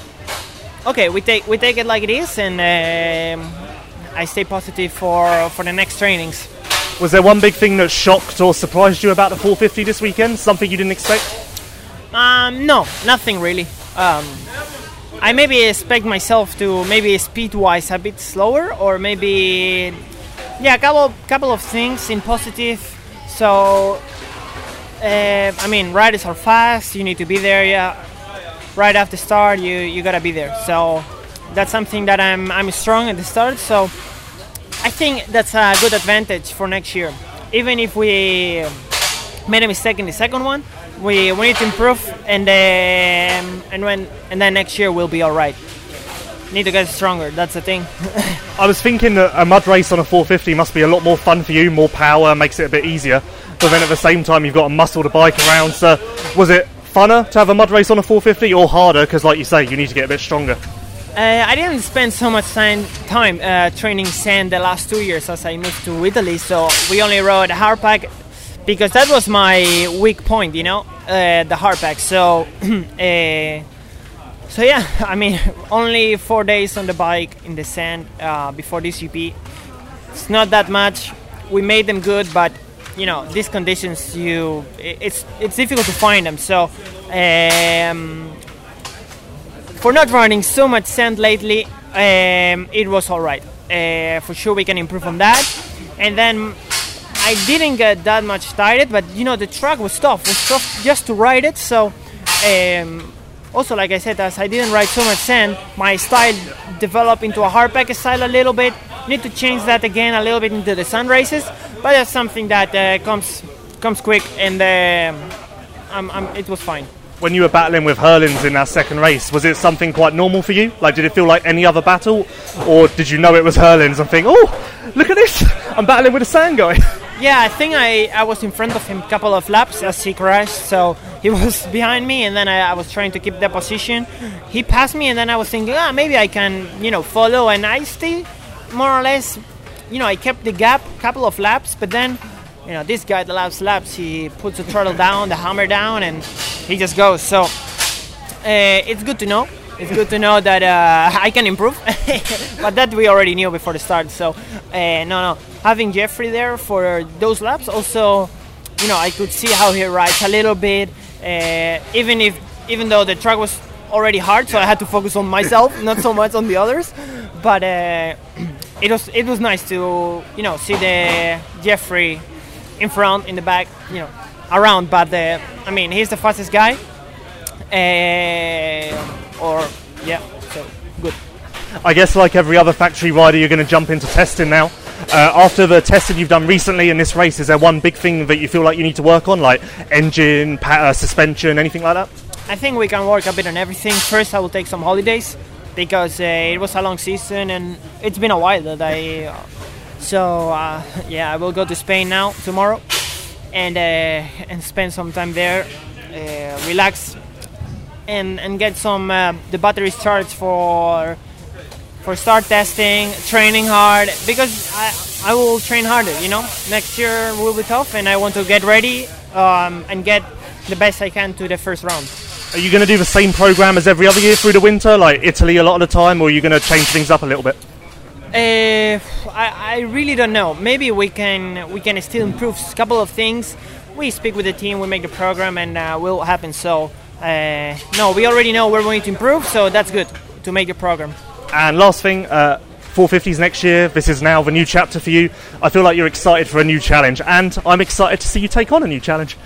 okay, we take we take it like it is, and uh, I stay positive for for the next trainings. Was there one big thing that shocked or surprised you about the four fifty this weekend? Something you didn't expect? Um, no, nothing really. Um, I maybe expect myself to maybe speed-wise a bit slower, or maybe yeah, a couple couple of things in positive. So uh, I mean, riders are fast. You need to be there. Yeah, right after start, you you gotta be there. So that's something that I'm I'm strong at the start. So. I think that's a good advantage for next year. Even if we made a mistake in the second one, we, we need to improve, and then and when and then next year we'll be all right. Need to get stronger. That's the thing. I was thinking that a mud race on a four fifty must be a lot more fun for you, more power, makes it a bit easier. But then at the same time, you've got to muscle the bike around. So was it funner to have a mud race on a four fifty, or harder? Because like you say, you need to get a bit stronger. Uh, I didn't spend so much time, time uh, training sand the last two years as I moved to Italy, so we only rode a hard pack because that was my weak point, you know, uh, the hard pack. So, uh, so yeah, I mean, only four days on the bike in the sand uh, before this U P. It's not that much. We made them good, but you know, these conditions, you it's it's difficult to find them. So. Um, For not running so much sand lately, um, it was all right. Uh, for sure, we can improve on that. And then I didn't get that much tired, but you know, the track was tough. It was tough just to ride it. So, um, also, like I said, as I didn't ride so much sand, my style developed into a hardpack style a little bit. Need to change that again a little bit into the sun races, but that's something that uh, comes comes quick, and uh, I'm, I'm, it was fine. When you were battling with Herlings in that second race, was it something quite normal for you? Like, did it feel like any other battle? Or did you know it was Herlings and think, oh, look at this, I'm battling with a sand guy? Yeah, I think I, I was in front of him a couple of laps as he crashed, so he was behind me, and then I, I was trying to keep that position. He passed me, and then I was thinking, ah, maybe I can, you know, follow, and I still, more or less, you know, I kept the gap a couple of laps, but then, you know, this guy, the last laps, he puts the throttle down, the hammer down, and he just goes. So uh, it's good to know. It's good to know that uh, I can improve. But that we already knew before the start. So uh, no, no. Having Jeffrey there for those laps also, you know, I could see how he rides a little bit. Uh, even if, even though the track was already hard, so I had to focus on myself, not so much on the others. But uh, it was it was nice to, you know, see the Jeffrey in front, in the back, you know. Around, but uh, I mean, he's the fastest guy. Uh, or, yeah, so good. I guess, like every other factory rider, you're going to jump into testing now. Uh, after the testing you've done recently in this race, is there one big thing that you feel like you need to work on, like engine, pa- uh, suspension, anything like that? I think we can work a bit on everything. First, I will take some holidays. because uh, it was a long season and it's been a while that I uh, so uh, yeah I will go to Spain now tomorrow and uh, and spend some time there, uh, relax and and get some uh, the batteries charged for for start testing, training hard, because I, I will train harder, you know. Next year will be tough and I want to get ready um, and get the best I can to the first round. Are you going to do the same program as every other year through the winter, like Italy a lot of the time, or are you going to change things up a little bit? Uh, I, I really don't know. Maybe we can we can still improve a couple of things. We speak with the team, we make the program, and uh, will happen. So uh, no, we already know we're going to improve, so that's good to make the program. And last thing, uh, four fifties next year. This is now the new chapter for you. I feel like you're excited for a new challenge, and I'm excited to see you take on a new challenge.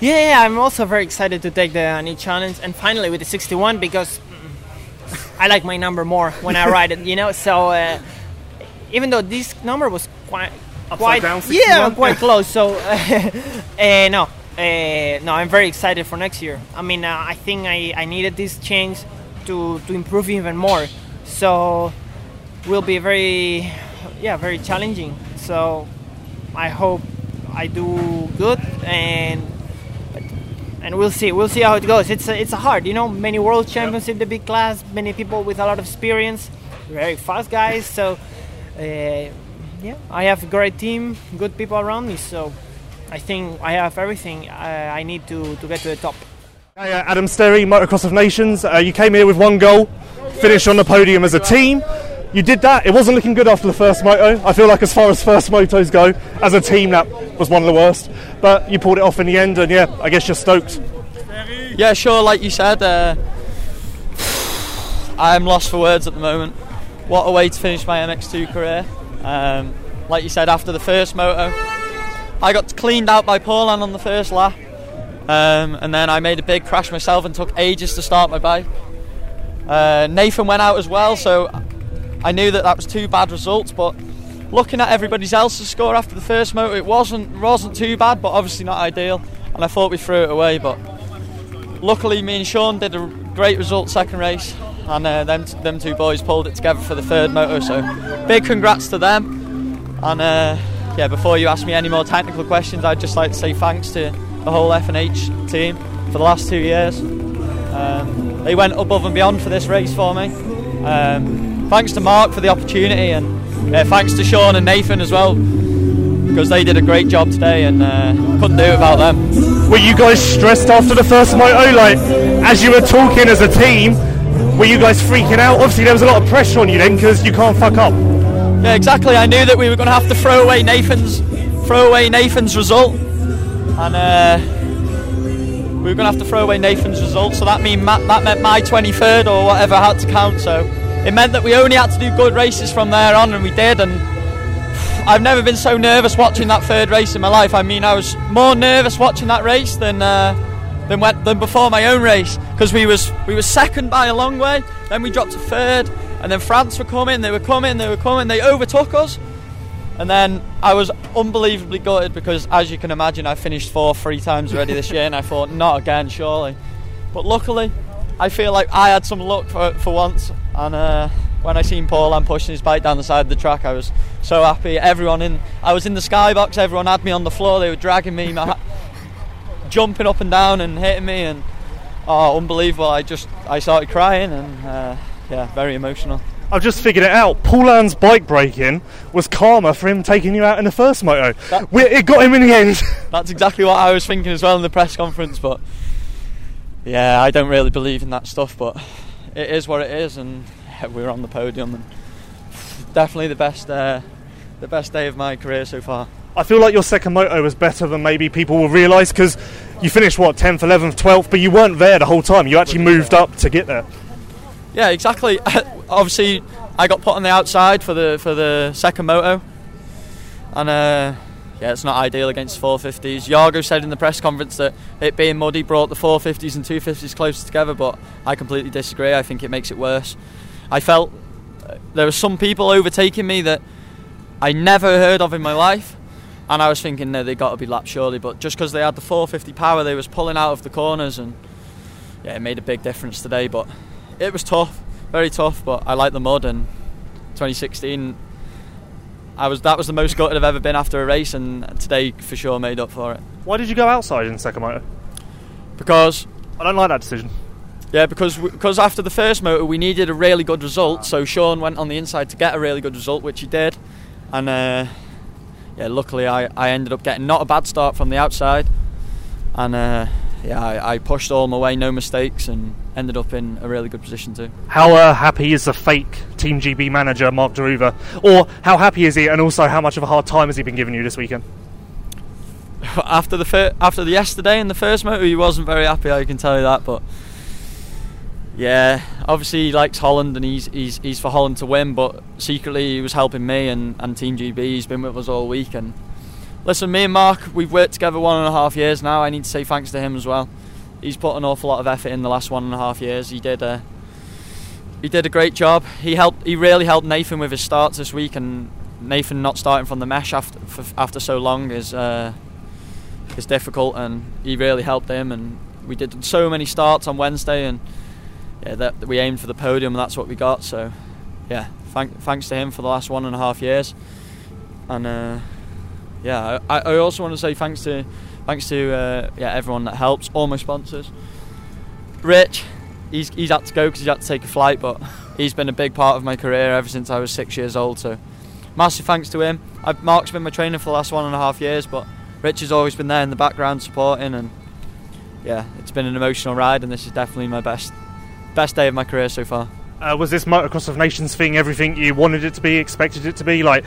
yeah, yeah, I'm also very excited to take the uh, new challenge and finally with the sixty-one, because I like my number more when I ride it, you know. So uh, even though this number was quite, quite down, yeah, quite close. So uh, uh, no, uh, no, I'm very excited for next year. I mean, uh, I think I, I needed this change to to improve even more. So will be very, yeah, very challenging. So I hope I do good, and and we'll see we'll see how it goes. It's a, it's a hard, you know, many world championships, yep. The big class, many people with a lot of experience, very fast guys, so uh, yeah I have a great team, good people around me, so I think I have everything I, I need to, to get to the top. Hi, uh, Adam Sterry, Motocross of Nations. Uh, you came here with one goal, finish on the podium as a team. You did that. It wasn't looking good after the first moto. I feel like as far as first motos go, as a team, that was one of the worst. But you pulled it off in the end, and yeah, I guess you're stoked. Yeah, sure, like you said, uh, I'm lost for words at the moment. What a way to finish my M X two career. Um, like you said, after the first moto, I got cleaned out by Paulan on the first lap. Um, and then I made a big crash myself and took ages to start my bike. Uh, Nathan went out as well, so I knew that that was two bad results, but looking at everybody else's score after the first moto, it wasn't wasn't too bad, but obviously not ideal. And I thought we threw it away, but luckily me and Sean did a great result second race, and uh, them them two boys pulled it together for the third moto. So big congrats to them. And uh, yeah, before you ask me any more technical questions, I'd just like to say thanks to the whole F N H team for the last two years. Um, they went above and beyond for this race for me. Um, Thanks to Mark for the opportunity, and uh, thanks to Sean and Nathan as well, because they did a great job today, and uh, couldn't do it without them. Were you guys stressed after the first moto? Like, as you were talking as a team, were you guys freaking out? Obviously there was a lot of pressure on you then, because you can't fuck up. Yeah, exactly. I knew that we were going to have to throw away Nathan's throw away Nathan's result, and uh, we were going to have to throw away Nathan's result, so that mean ma- that meant my twenty-third or whatever had to count, so it meant that we only had to do good races from there on, and we did. And I've never been so nervous watching that third race in my life. I mean, I was more nervous watching that race than uh, than, went, than before my own race, because we was we was second by a long way. Then we dropped to third, and then France were coming. They were coming. They were coming. They overtook us, and then I was unbelievably gutted because, as you can imagine, I finished fourth three times already this year, and I thought, not again, surely. But luckily, I feel like I had some luck for for once. And uh, when I seen Paulan pushing his bike down the side of the track, I was so happy. Everyone in, I was in the skybox, everyone had me on the floor, they were dragging me, ha- jumping up and down and hitting me, and oh, unbelievable. I just, I started crying, and uh, yeah, very emotional. I've just figured it out. Paulan's bike break-in was karma for him taking you out in the first moto. That, we, it got him in the end. That's exactly what I was thinking as well in the press conference, but yeah, I don't really believe in that stuff, but it is what it is, and yeah, we're on the podium, and definitely the best uh, the best day of my career so far. I feel like your second moto was better than maybe people will realise, because you finished, what, tenth, eleventh, twelfth, but you weren't there the whole time. You actually moved up to get there. Yeah, exactly. Obviously, I got put on the outside for the for the second moto, and uh, yeah, it's not ideal against four fifties. Yargo said in the press conference that it being muddy brought the four fifties and two fifties closer together, but I completely disagree. I think it makes it worse. I felt there were some people overtaking me that I never heard of in my life, and I was thinking, no, they got to be lapped surely, but just because they had the four fifty power, they was pulling out of the corners, and yeah, it made a big difference today, but it was tough. very tough, but I like the mud. And twenty sixteen, I was that was the most gutted I've ever been after a race, and today for sure made up for it. Why did you go outside in second motor? Because I don't like that decision. Yeah, because because after the first motor we needed a really good result, so Sean went on the inside to get a really good result, which he did, and uh, yeah, luckily I, I ended up getting not a bad start from the outside, and uh, yeah, I, I pushed all my way, no mistakes, and ended up in a really good position too. How uh, happy is the fake Team G B manager Mark de Ruyter, or how happy is he, and also how much of a hard time has he been giving you this weekend? After the fir- after the yesterday in the first motor, he wasn't very happy, I can tell you that. But yeah, obviously he likes Holland, and he's he's he's for Holland to win. But secretly he was helping me and, and Team G B. He's been with us all week. And listen, me and Mark, we've worked together one and a half years now. I need to say thanks to him as well. He's put an awful lot of effort in the last one and a half years. He did a he did a great job. He helped. He really helped Nathan with his starts this week. And Nathan not starting from the mesh after after so long is. Uh, It's difficult, and he really helped him, and we did so many starts on Wednesday, and yeah, that we aimed for the podium, and that's what we got. So yeah, thank, thanks to him for the last one and a half years. And uh, yeah, I, I also want to say thanks to thanks to uh, yeah everyone that helps, all my sponsors. Rich, he's he's had to go because he's had to take a flight, but he's been a big part of my career ever since I was six years old. So massive thanks to him. I've, Mark's been my trainer for the last one and a half years, but Rich has always been there in the background supporting, and yeah, it's been an emotional ride, and this is definitely my best best day of my career so far. Uh, was this Motocross of Nations thing everything you wanted it to be, expected it to be? Like,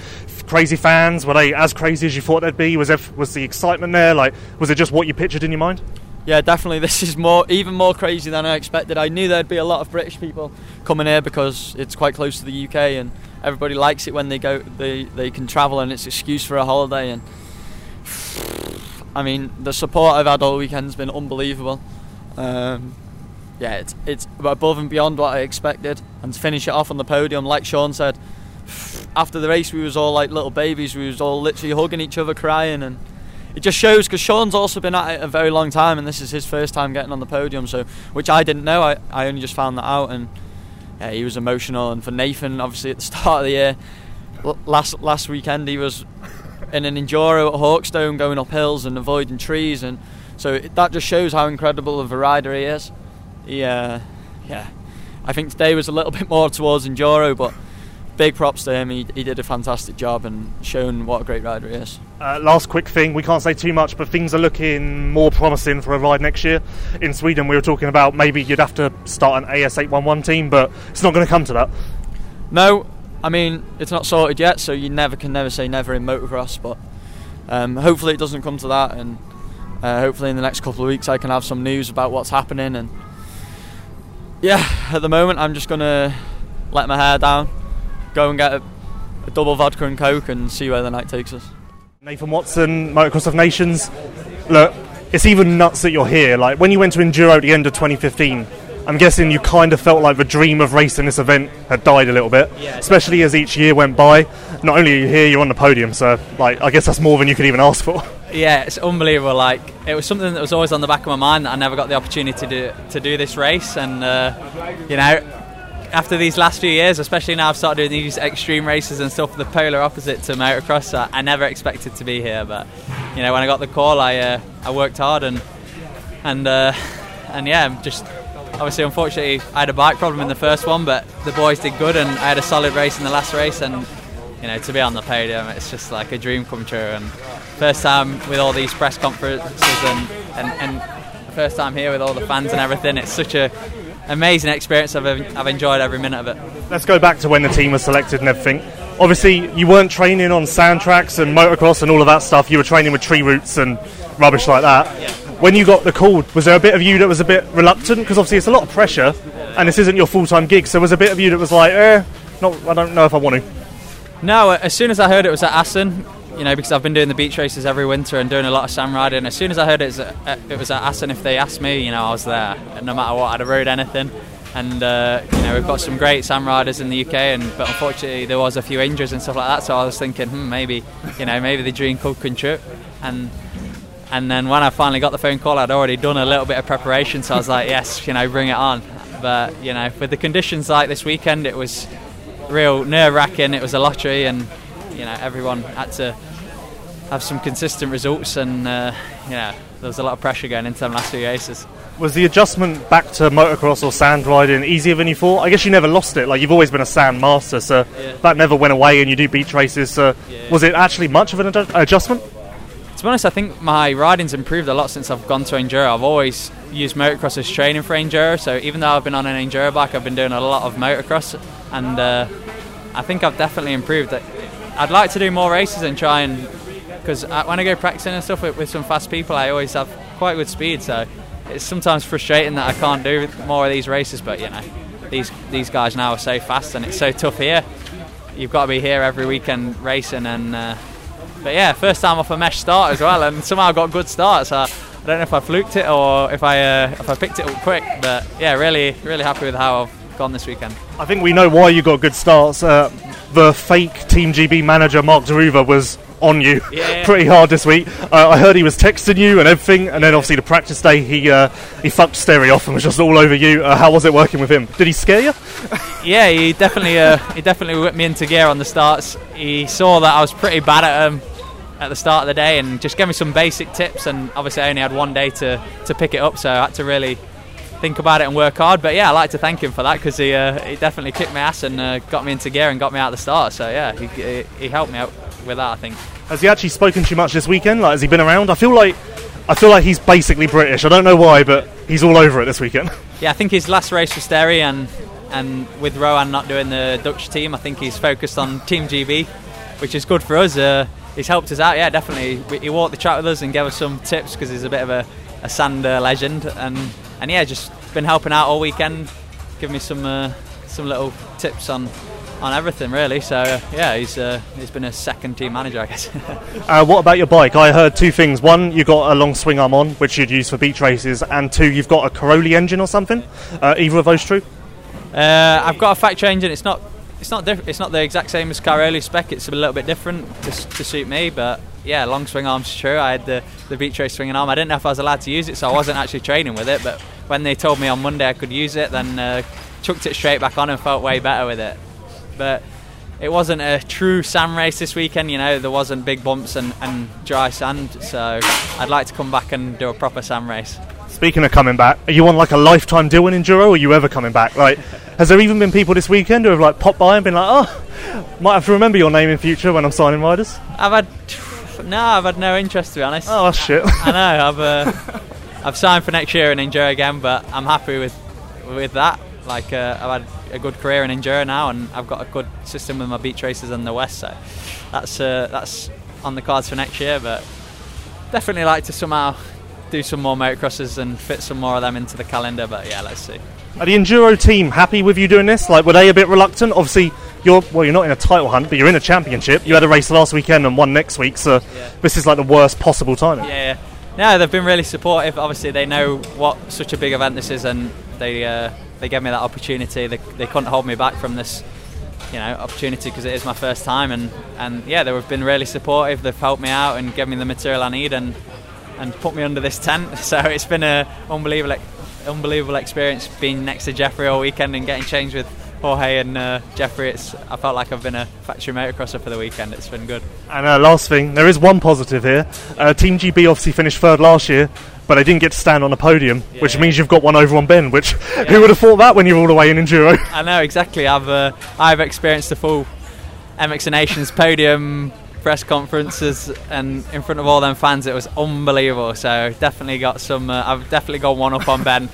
crazy fans, were they as crazy as you thought they'd be? Was there, was the excitement there? Like, was it just what you pictured in your mind? Yeah, definitely. This is more, even more crazy than I expected. I knew there'd be a lot of British people coming here because it's quite close to the U K, and everybody likes it when they go, they they can travel, and it's an excuse for a holiday. And I mean, the support I've had all weekend's been unbelievable. Um, yeah, it's it's above and beyond what I expected, and to finish it off on the podium, like Sean said, after the race we was all like little babies. We was all literally hugging each other, crying, and it just shows because Sean's also been at it a very long time, and this is his first time getting on the podium, so which I didn't know. I, I only just found that out, and yeah, he was emotional. And for Nathan, obviously at the start of the year, l- last last weekend he was in an Enduro at Hawkstone, going up hills and avoiding trees, and so it, that just shows how incredible of a rider he is. He, uh, yeah, I think today was a little bit more towards Enduro, but big props to him. He, he did a fantastic job and shown what a great rider he is. Uh, last quick thing, we can't say too much, but things are looking more promising for a ride next year. In Sweden we were talking about maybe you'd have to start an A S eight eleven team, but it's not going to come to that. No. I mean, it's not sorted yet, so you never can never say never in motocross, but um, hopefully it doesn't come to that, and uh, hopefully in the next couple of weeks I can have some news about what's happening. And yeah, at the moment I'm just going to let my hair down, go and get a, a double vodka and coke and see where the night takes us. Nathan Watson, Motocross of Nations. Look, it's even nuts that you're here. Like, when you went to Enduro at the end of twenty fifteen, I'm guessing you kind of felt like the dream of racing this event had died a little bit, yeah, especially as each year went by. Not only are you here, you're on the podium, so like I guess that's more than you could even ask for. Yeah, it's unbelievable. Like, it was something that was always on the back of my mind that I never got the opportunity to do, to do this race, and uh, you know, after these last few years, especially now I've started doing these extreme races and stuff, the polar opposite to motocross, I, I never expected to be here. But you know, when I got the call, I uh, I worked hard, and and uh, and yeah, just. Obviously, unfortunately, I had a bike problem in the first one, but the boys did good, and I had a solid race in the last race. And you know, to be on the podium, it's just like a dream come true. And first time with all these press conferences, and and, and first time here with all the fans and everything. It's such a amazing experience. I've I've enjoyed every minute of it. Let's go back to when the team was selected and everything. Obviously, you weren't training on sand tracks and motocross and all of that stuff. You were training with tree roots and rubbish like that. Yeah. When you got the call, was there a bit of you that was a bit reluctant? Because obviously it's a lot of pressure, and this isn't your full-time gig, so was a bit of you that was like, eh, not, I don't know if I want to? No, as soon as I heard it was at Assen, you know, because I've been doing the beach races every winter and doing a lot of sand riding, as soon as I heard it was at, it was at Assen, if they asked me, you know, I was there. No matter what, I'd have rode anything. And, uh, you know, we've got some great sand riders in the U K, and but unfortunately there was a few injuries and stuff like that, so I was thinking, hmm, maybe, you know, maybe the dream could come true. And... And then when I finally got the phone call, I'd already done a little bit of preparation, so I was like, yes, you know, bring it on. but you know, with the conditions like this weekend, it was real nerve-wracking. It was a lottery, and you know, everyone had to have some consistent results, and uh, you know, there was a lot of pressure going into them last few races. Was the adjustment back to motocross or sand riding easier than you thought? I guess you never lost it, like you've always been a sand master, so yeah. That never went away, and you do beach races, so yeah. Was it actually much of an adju- adjustment? To be honest, I think my riding's improved a lot since I've gone to enduro. I've always used motocross as training for enduro, so even though I've been on an enduro bike, I've been doing a lot of motocross, and uh, I think I've definitely improved. I'd like to do more races and try and, because when I go practicing and stuff with, with some fast people, I always have quite good speed, so it's sometimes frustrating that I can't do more of these races, but you know, these these guys now are so fast, and it's so tough here. You've got to be here every weekend racing, and uh, but yeah, first time off a mesh start as well, and somehow I got good starts. So I don't know if I fluked it or if I uh, if I picked it up quick, but yeah, really really happy with how I've gone this weekend. I think we know why you got good starts. Uh, the fake Team G B manager Mark de Ruyter was on you yeah. pretty hard this week. Uh, I heard he was texting you and everything, and then obviously the practice day, he uh, he fucked Sterry off and was just all over you. Uh, how was it working with him? Did he scare you? Yeah, he definitely uh, he definitely whipped me into gear on the starts. He saw that I was pretty bad at him at the start of the day, and just gave me some basic tips, and obviously I only had one day to, to pick it up, so I had to really think about it and work hard. But yeah, I like to thank him for that, because he, uh, he definitely kicked my ass and uh, got me into gear and got me out of the start, so yeah, he, he, he helped me out with that, I think. Has he actually spoken too much this weekend? Like, has he been around? I feel like I feel like he's basically British. I don't know why, but he's all over it this weekend. Yeah, I think his last race for Sterry, and and with Rohan not doing the Dutch team, I think he's focused on Team G B, which is good for us. Uh, he's helped us out, yeah, definitely. We, he walked the track with us and gave us some tips, because he's a bit of a, a sand uh, legend, and and yeah, just been helping out all weekend, giving me some uh, some little tips on. on everything really, so uh, yeah, he's uh, he's been a second team manager, I guess. uh, what about your bike? I heard two things. One, you got a long swing arm on, which you'd use for beach races, and two, you've got a Caroli engine or something. Uh, either of those true? Uh, I've got a factory engine. It's not it's not diff- it's not the exact same as Caroli spec. It's a little bit different to, to suit me, but yeah, long swing arm's true. I had the, the beach race swinging arm. I didn't know if I was allowed to use it, so I wasn't actually training with it. But when they told me on Monday I could use it, then uh, chucked it straight back on and felt way better with it. But it wasn't a true sand race this weekend, you know, there wasn't big bumps and, and dry sand, so I'd like to come back and do a proper sand race. Speaking of coming back, are you on like a lifetime deal in enduro, or are you ever coming back? Like, has there even been people this weekend who have like popped by and been like, oh, might have to remember your name in future when I'm signing riders? I've had, no, I've had no interest, to be honest. Oh, shit. I know, I've uh, I've signed for next year in enduro again, but I'm happy with, with that. Like, uh, I've had a good career in enduro now, and I've got a good system with my beach races in the west, so that's uh, that's on the cards for next year, but definitely like to somehow do some more motocrosses and fit some more of them into the calendar, but yeah, let's see. Are the enduro team happy with you doing this? Like, were they a bit reluctant? Obviously you're, well, you're not in a title hunt, but you're in a championship. You had a race last weekend and one next week, so yeah. This is like the worst possible timing. Yeah, yeah. No, they've been really supportive. Obviously they know what such a big event this is, and they uh, they gave me that opportunity. They, they couldn't hold me back from this, you know, opportunity, because it is my first time, and, and yeah, they've been really supportive. They've helped me out and given me the material I need, and and put me under this tent. So it's been an unbelievable unbelievable experience being next to Jeffrey all weekend and getting changed with Jorge and uh, Jeffrey. It's I felt like I've been a factory motocrosser for the weekend. It's been good. And uh, last thing, there is one positive here. Uh, Team G B obviously finished third last year, but I didn't get to stand on a podium, yeah, which yeah. means you've got one over on Ben, which yeah. who would have thought that when you're all the way in enduro? I know, exactly. I've uh, I've experienced the full M X A Nations podium, press conferences, and in front of all them fans, it was unbelievable. So definitely got some. Uh, I've definitely got one up on Ben.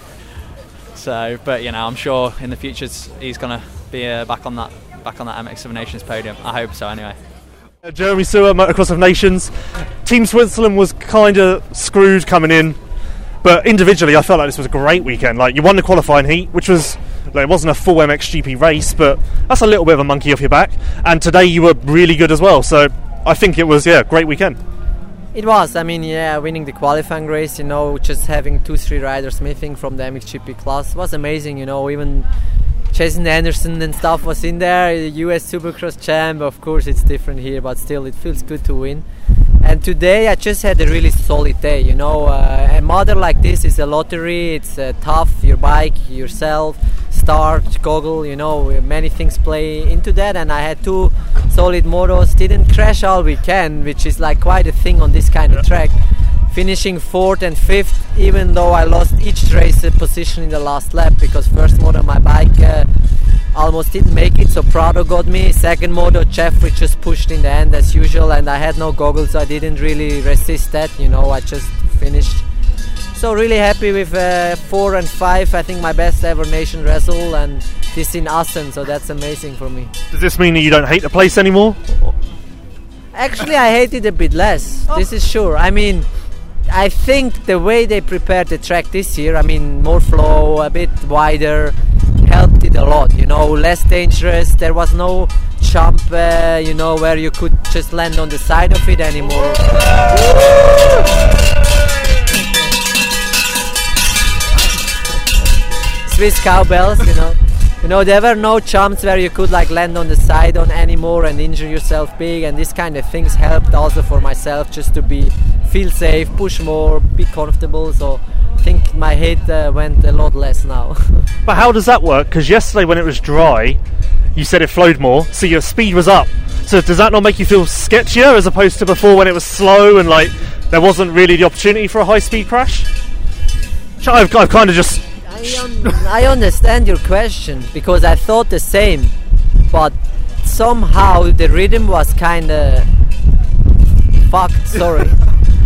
So, but you know, I'm sure in the future he's gonna be uh, back on that back on that M X A Nations podium. I hope so, anyway. Uh, Jeremy Sewer, Motocross of Nations. Team Switzerland was kind of screwed coming in. But individually, I felt like this was a great weekend. Like, you won the qualifying heat, which was, like, it wasn't a full M X G P race, but that's a little bit of a monkey off your back. And today you were really good as well. So I think it was, yeah, great weekend. It was. I mean, yeah, winning the qualifying race, you know, just having two, three riders missing from the M X G P class was amazing. You know, even Jason Anderson and stuff was in there, U S Supercross champ. Of course, it's different here, but still, it feels good to win. And today I just had a really solid day, you know. Uh, a model like this is a lottery, it's uh, tough, your bike, yourself, start, goggle, you know, many things play into that. And I had two solid motos, didn't crash all weekend, which is like quite a thing on this kind yeah. of track. Finishing fourth and fifth, even though I lost each race position in the last lap, because first moto my bike uh, almost didn't make it, so Prado got me. Second moto, Jeffrey just pushed in the end as usual, and I had no goggles, so I didn't really resist that, you know, I just finished. So really happy with uh, four and five, I think my best ever nation wrestle, and this in Assen, so that's amazing for me. Does this mean that you don't hate the place anymore? Actually, I hate it a bit less, oh. this is sure. I mean, I think the way they prepared the track this year, I mean, more flow, a bit wider, helped it a lot, you know, less dangerous. There was no jump, uh, you know, where you could just land on the side of it anymore. Swiss cowbells, you know. You know, there were no jumps where you could like land on the side on anymore and injure yourself big, and this kind of things helped also for myself just to be feel safe, push more, be comfortable. So I think my head uh, went a lot less now. But how does that work? Because yesterday when it was dry, you said it flowed more, so your speed was up. So does that not make you feel sketchier as opposed to before when it was slow and like there wasn't really the opportunity for a high-speed crash? I've, I've kind of just... I, un- I understand your question, because I thought the same, but somehow the rhythm was kind of fucked, sorry,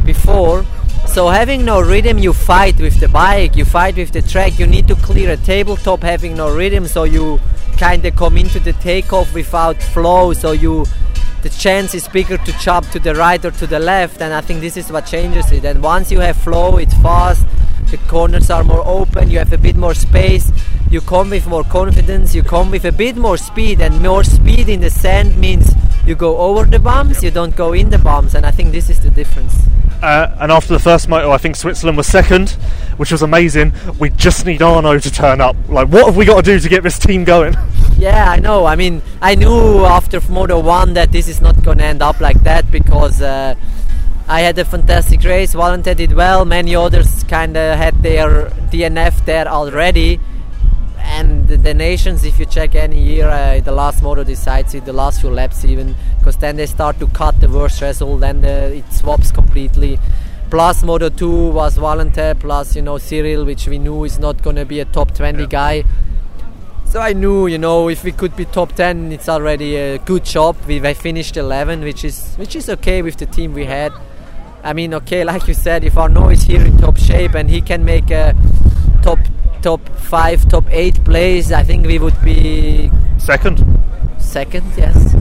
before. So having no rhythm, you fight with the bike, you fight with the track, you need to clear a tabletop having no rhythm, so you kind of come into the takeoff without flow, so you the chance is bigger to jump to the right or to the left, and I think this is what changes it. And once you have flow, it's fast, the corners are more open, you have a bit more space, you come with more confidence, you come with a bit more speed, and more speed in the sand means you go over the bumps, yep. you don't go in the bumps, and I think this is the difference. Uh, and after the first moto, I think Switzerland was second, which was amazing. We just need Arno to turn up. Like, what have we got to do to get this team going? Yeah, I know. I mean, I knew after Moto one that this is not going to end up like that, because uh, I had a fantastic race. Valente did well. Many others kind of had their D N F there already. And the nations, if you check any year, uh, the last moto decides it, the last few laps even, because then they start to cut the worst result, then the, it swaps completely. Plus Moto two was Valente, plus, you know, Cyril, which we knew is not going to be a top twenty yeah. guy. So I knew, you know, if we could be top ten, it's already a good job. We, we finished eleven, which is which is okay with the team we had. I mean, okay, like you said, if Arnaud is here in top shape and he can make a top top five, top eight place, I think we would be... Second? Second, yes.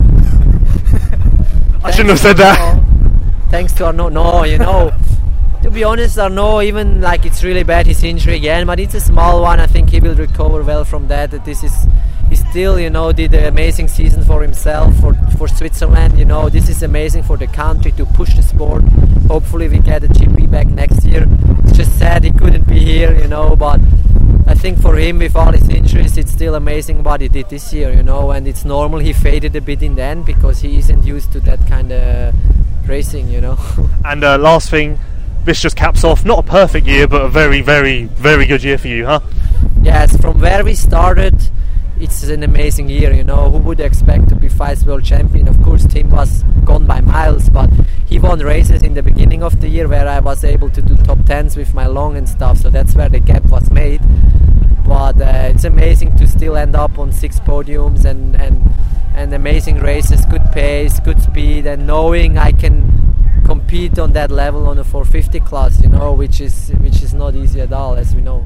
I shouldn't have said that. Arnaud. Thanks to Arnaud. No, you know, to be honest, Arnaud, even like it's really bad, his injury again, but it's a small one. I think he will recover well from that. That this is, he still, you know, did an amazing season for himself, for, for Switzerland, you know. This is amazing for the country to push the sport. Hopefully we get a G P back next year. It's just sad he couldn't be here, you know, but I think for him, with all his injuries, it's still amazing what he did this year, you know, and it's normal he faded a bit in the end, because he isn't used to that kind of racing, you know. And uh, last thing, this just caps off, not a perfect year, but a very, very, very good year for you, huh? Yes, from where we started, it's an amazing year, you know. Who would expect to be vice world champion? Of course, Tim was gone by miles, but he won races in the beginning of the year where I was able to do top tens with my long and stuff, so that's where the gap was made. But uh, it's amazing to still end up on six podiums and, and, and amazing races, good pace, good speed, and knowing I can compete on that level on a four fifty class, you know, which is which is not easy at all, as we know.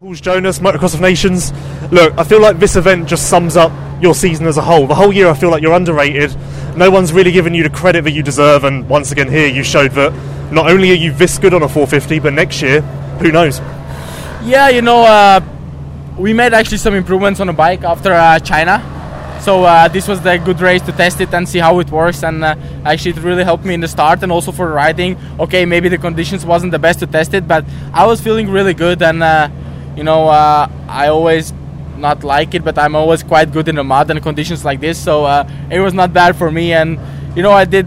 Who's Jonas, Motocross of Nations. Look, I feel like this event just sums up your season as a whole. The whole year I feel like you're underrated. No one's really given you the credit that you deserve, and once again here you showed that not only are you this good on a four fifty, but next year, who knows? Yeah, you know, uh, we made actually some improvements on the bike after uh, China. So uh, this was a good race to test it and see how it works, and uh, actually it really helped me in the start and also for riding. Okay, maybe the conditions wasn't the best to test it, but I was feeling really good, and uh, you know, uh, I always not like it, but I'm always quite good in the mud and conditions like this, so uh, it was not bad for me. And you know, I did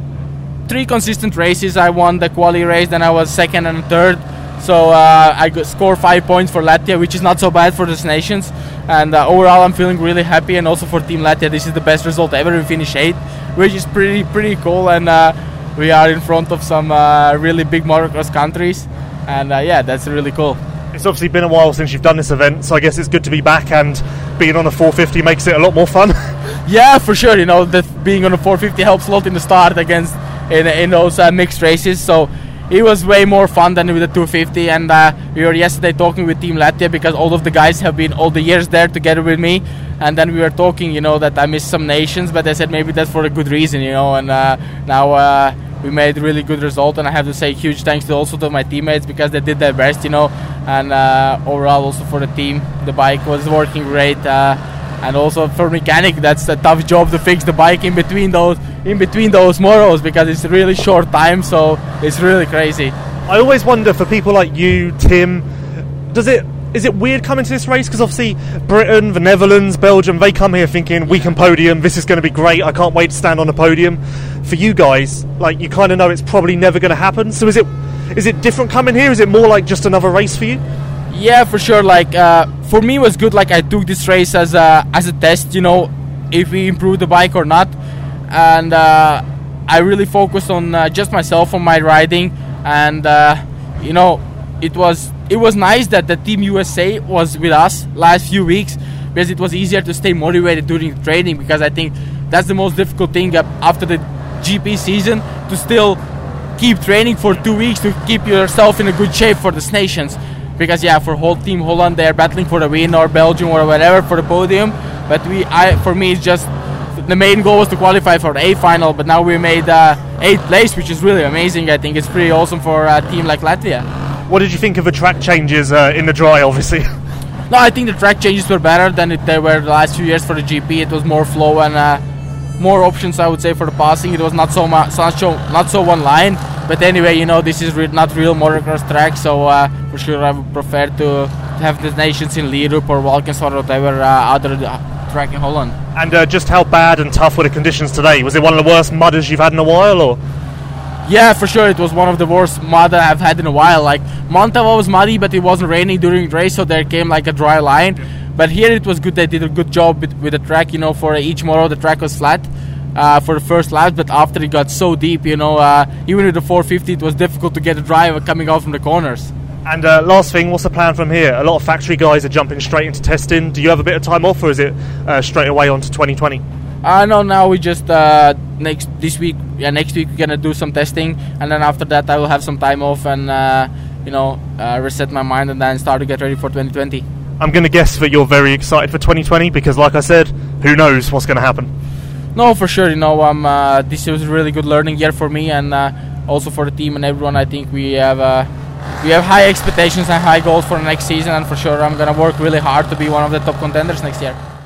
three consistent races. I won the quali race, then I was second and third. So uh, I scored five points for Latvia, which is not so bad for the Nations. And uh, overall, I'm feeling really happy. And also for Team Latvia, this is the best result ever. We finished eighth, which is pretty pretty cool. And uh, we are in front of some uh, really big motocross countries. And uh, yeah, that's really cool. It's obviously been a while since you've done this event, so I guess it's good to be back, and being on a four fifty makes it a lot more fun. Yeah, for sure. You know, that being on a four fifty helps a lot in the start against in, in those uh, mixed races. So it was way more fun than with the two fifty, and uh, we were yesterday talking with Team Latvia because all of the guys have been all the years there together with me, and then we were talking, you know, that I missed some nations, but I said maybe that's for a good reason, you know, and uh, now uh, we made a really good result, and I have to say huge thanks to also to my teammates because they did their best, you know, and uh, overall also for the team, the bike was working great, uh, and also for mechanic, that's a tough job to fix the bike in between those in between those motos because it's a really short time, so it's really crazy. I always wonder for people like you, Tim, does it is it weird coming to this race? Because obviously Britain, the Netherlands, Belgium, they come here thinking we can podium, this is going to be great, I can't wait to stand on the podium. For you guys, like, you kind of know it's probably never going to happen, so is it is it different coming here? Is it more like just another race for you? Yeah, for sure. Like uh, for me it was good, like I took this race as a, as a test, you know, if we improve the bike or not. And uh, I really focused on uh, just myself, on my riding, and uh, you know, it was it was nice that the Team U S A was with us last few weeks because it was easier to stay motivated during the training, because I think that's the most difficult thing after the G P season, to still keep training for two weeks to keep yourself in a good shape for the Nations. Because yeah, for whole Team Holland, they're battling for the win, or Belgium or whatever for the podium, but we I for me it's just the main goal was to qualify for the A final, but now we made uh, eighth place, which is really amazing. I think it's pretty awesome for a team like Latvia. What did you think of the track changes uh, in the dry, obviously? No, I think the track changes were better than it, they were the last few years for the G P. It was more flow and uh, more options, I would say, for the passing. It was not so much, not so, not so one line. But anyway, you know, this is re- not real motocross track, so uh, for sure I would prefer to have the Nations in Lierup or Valkens or whatever uh, other track in Holland. And uh, just how bad and tough were the conditions today? Was it one of the worst mudders you've had in a while, or? Yeah, for sure, it was one of the worst mudder I've had in a while. Like, Montavo was muddy, but it wasn't raining during the race, so there came like a dry line. But here it was good, they did a good job with, with the track, you know, for each moto the track was flat uh, for the first lap, but after it got so deep, you know, uh, even with the four fifty it was difficult to get a driver coming out from the corners. And uh, last thing, what's the plan from here? A lot of factory guys are jumping straight into testing. Do you have a bit of time off, or is it uh, straight away onto twenty twenty? Uh, no, now we just, uh, next this week, yeah, next week we're going to do some testing. And then after that, I will have some time off and, uh, you know, uh, reset my mind and then start to get ready for twenty twenty. I'm going to guess that you're very excited for twenty twenty because, like I said, who knows what's going to happen? No, for sure. You know, um, uh, this was a really good learning year for me and uh, also for the team and everyone. I think we have... Uh, We have high expectations and high goals for the next season, and for sure I'm going to work really hard to be one of the top contenders next year.